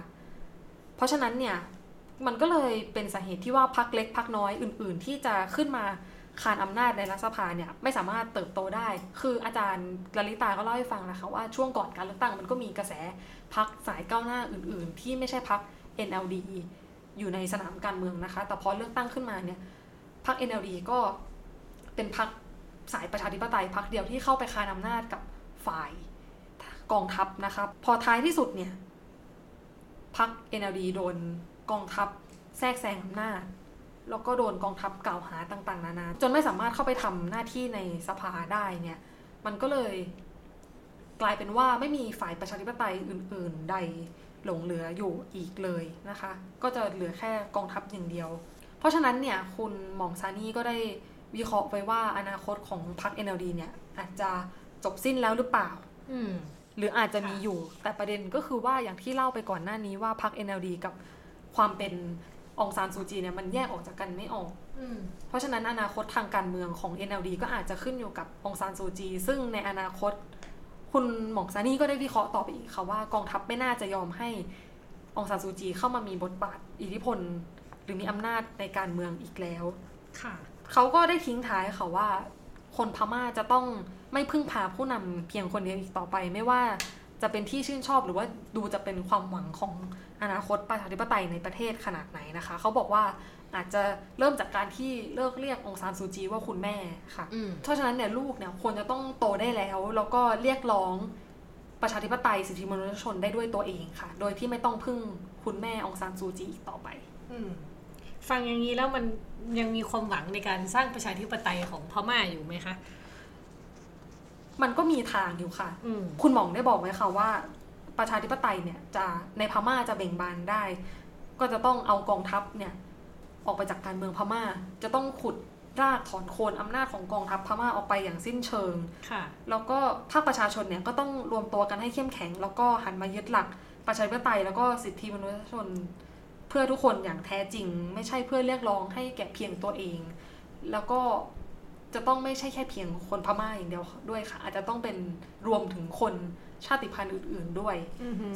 เพราะฉะนั้นเนี่ยมันก็เลยเป็นสาเหตุที่ว่าพรรคเล็กพรรคน้อยอื่นๆที่จะขึ้นมาคานอำนาจในรัฐสภาเนี่ยไม่สามารถเติบโตได้คืออาจารย์ลลิตาก็เล่าให้ฟังนะคะว่าช่วงก่อนการเลือกตั้งมันก็มีกระแสพรรคสายก้าวหน้าอื่นๆที่ไม่ใช่พรรค NLD อยู่ในสนามการเมืองนะคะแต่พอเลือกตั้งขึ้นมาเนี่ยพรรค NLD ก็เป็นพรรคสายประชาธิปไตยพรรคเดียวที่เข้าไปคานอำนาจกับฝ่ายกองทัพนะคะพอท้ายที่สุดเนี่ยพรรค NLD โดนกองทัพแทรกแซงอำนาจแล้วก็โดนกองทัพกล่าวหาต่างๆนานาจนไม่สามารถเข้าไปทำหน้าที่ในสภาได้เนี่ยมันก็เลยกลายเป็นว่าไม่มีฝ่ายประชาธิปไตยอื่นๆใดหลงเหลืออยู่อีกเลยนะคะก็จะเหลือแค่กองทัพอย่างเดียวเพราะฉะนั้นเนี่ยคุณหม่องซานี่ก็ได้วิเคราะห์ไว้ว่าอนาคตของพรรค NLD เนี่ยอาจจะจบสิ้นแล้วหรือเปล่าหรืออาจจะมีอยู่แต่ประเด็นก็คือว่าอย่างที่เล่าไปก่อนหน้านี้ว่าพรรค NLD กับความเป็นองซานซูจีเนี่ยมันแยกออกจากกันไม่ออกเพราะฉะนั้นอนาคตทางการเมืองของ NLD ก็อาจจะขึ้นอยู่กับองซานซูจีซึ่งในอนาคตคุณหม่องซานี่ก็ได้วิเคราะห์ต่อไปอีกค่ะว่ากองทัพไม่น่าจะยอมให้องซานซูจีเข้ามามีบทบาทอิทธิพลหรือมีอำนาจในการเมืองอีกแล้วค่ะเขาก็ได้ทิ้งท้ายค่ะว่าคนพม่าจะต้องไม่พึ่งพาผู้นำเพียงคนเดียวอีกต่อไปไม่ว่าจะเป็นที่ชื่นชอบหรือว่าดูจะเป็นความหวังของอนาคตประชาธิปไตยในประเทศขนาดไหนนะคะเขาบอกว่าอาจจะเริ่มจากการที่เลิกเรียกองซานซูจีว่าคุณแม่ค่ะเพราะฉะนั้นเนี่ยลูกเนี่ยควรจะต้องโตได้แล้วแล้วก็เรียกร้องประชาธิปไตยสิทธิมนุษยชนได้ด้วยตัวเองค่ะโดยที่ไม่ต้องพึ่งคุณแม่องซานซูจีอีกต่อไปฟังอย่างนี้แล้วมันยังมีความหวังในการสร้างประชาธิปไตยของพม่าอยู่ไหมคะมันก็มีทางอยู่ค่ะคุณหม่องได้บอกไว้ค่ะว่าประชาธิปไตยเนี่ยจะในพม่าจะเบ่งบานได้ก็จะต้องเอากองทัพเนี่ยออกไปจากการเมืองพม่าจะต้องขุดรากถอนโคนอำนาจของกองทัพพม่าออกไปอย่างสิ้นเชิงแล้วก็ภาคประชาชนเนี่ยก็ต้องรวมตัวกันให้เข้มแข็งแล้วก็หันมายึดหลักประชาธิปไตยแล้วก็สิทธิมนุษยชนเพื่อทุกคนอย่างแท้จริงไม่ใช่เพื่อเรียกร้องให้แก่เพียงตัวเองแล้วก็จะต้องไม่ใช่แค่เพียงคนพม่าอย่างเดียวด้วยค่ะอาจจะต้องเป็นรวมถึงคนชาติพันธุ์อื่นๆด้วย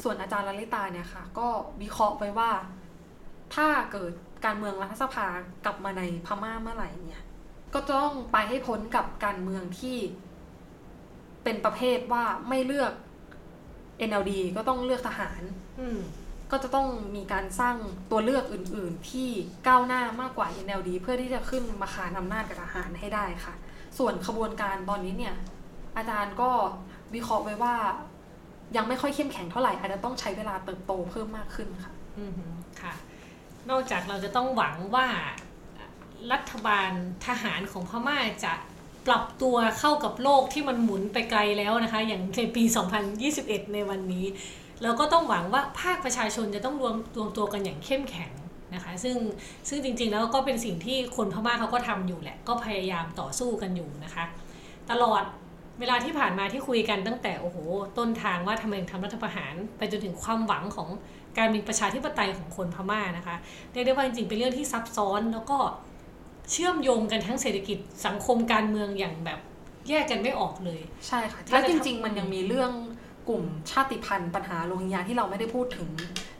ส่วนอาจารย์ลลิตาเนี่ยค่ะก็วิเคราะห์ไว้ว่าถ้าเกิดการเมืองรัฐสภากลับมาในพม่าเมื่อไหร่เนี่ยก็ต้องไปให้พ้นกับการเมืองที่เป็นประเภทว่าไม่เลือก NLD ก็ต้องเลือกทหารก็จะต้องมีการสร้างตัวเลือกอื่นๆที่ก้าวหน้ามากกว่า NLD เพื่อที่จะขึ้นมาคานอำนาจกับทหารให้ได้ค่ะส่วนขบวนการตอนนี้เนี่ยอาจารย์ก็วิเคราะห์ไว้ว่ายังไม่ค่อยเข้มแข็งเท่าไหร่อาจจะต้องใช้เวลาเติบโตเพิ่มมากขึ้นค่ะค่ะนอกจากเราจะต้องหวังว่ารัฐบาลทหารของพม่าจะปรับตัวเข้ากับโลกที่มันหมุนไปไกลแล้วนะคะอย่างในปี2021ในวันนี้เราก็ต้องหวังว่าภาคประชาชนจะต้องรวมตัวกันอย่างเข้มแข็งนะคะซึ่งจริงๆแล้วก็เป็นสิ่งที่คนพม่าเขาก็ทำอยู่แหละก็พยายามต่อสู้กันอยู่นะคะตลอดเวลาที่ผ่านมาที่คุยกันตั้งแต่โอ้โหต้นทางว่าทำไมทำรัฐประหารไปจนถึงความหวังของการเป็นประชาธิปไตยของคนพม่านะคะเรียกได้ว่าจริงๆเป็นเรื่องที่ซับซ้อนแล้วก็เชื่อมโยงกันทั้งเศรษฐกิจสังคมการเมืองอย่างแบบแยกกันไม่ออกเลยใช่ค่ะแล้วจริงๆมันยังมีเรื่องกลุ่มชาติพันธุ์ปัญหาโรฮิงญาที่เราไม่ได้พูดถึง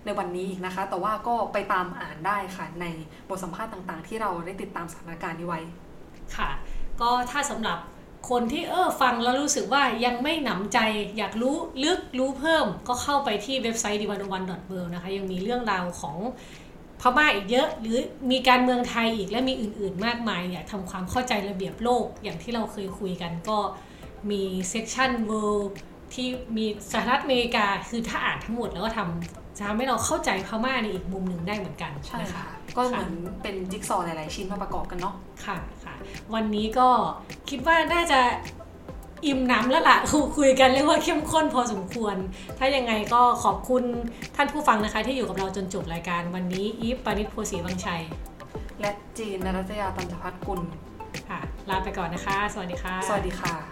ในวันนี้อีกนะคะแต่ว่าก็ไปตามอ่านได้ค่ะในบทสัมภาษณ์ต่างๆที่เราได้ติดตามสถานการณ์นี้ไว้ค่ะก็ถ้าสำหรับคนที่ฟังแล้วรู้สึกว่ายังไม่หนำใจอยากรู้ลึกรู้เพิ่มก็เข้าไปที่เว็บไซต์ the101.world นะคะยังมีเรื่องราวของพม่าอีกเยอะหรือมีการเมืองไทยอีกและมีอื่นๆมากมายอยากทำความเข้าใจระเบียบโลกอย่างที่เราเคยคุยกันก็มีเซกชัน world ที่มีสหรัฐอเมริกาคือถ้าอ่านทั้งหมดแล้วก็ทำให้เราเข้าใจพม่าในอีกมุมหนึ่งได้เหมือนกันใช่ค่ะก็เหมือนเป็นจิ๊กซอว์หลายๆชิ้นมาประกอบกันเนาะค่ะค่ะวันนี้ก็คิดว่าน่าจะอิ่มน้ำแล้วล่ะคุยกันเรียกว่าเข้มข้นพอสมควรถ้ายังไงก็ขอบคุณท่านผู้ฟังนะคะที่อยู่กับเราจนจบรายการวันนี้อีฟ ปณิช โพสีวังชัย และจีนนรัตยาตันตภัทรกุลค่ะลาไปก่อนนะคะสวัสดีค่ะ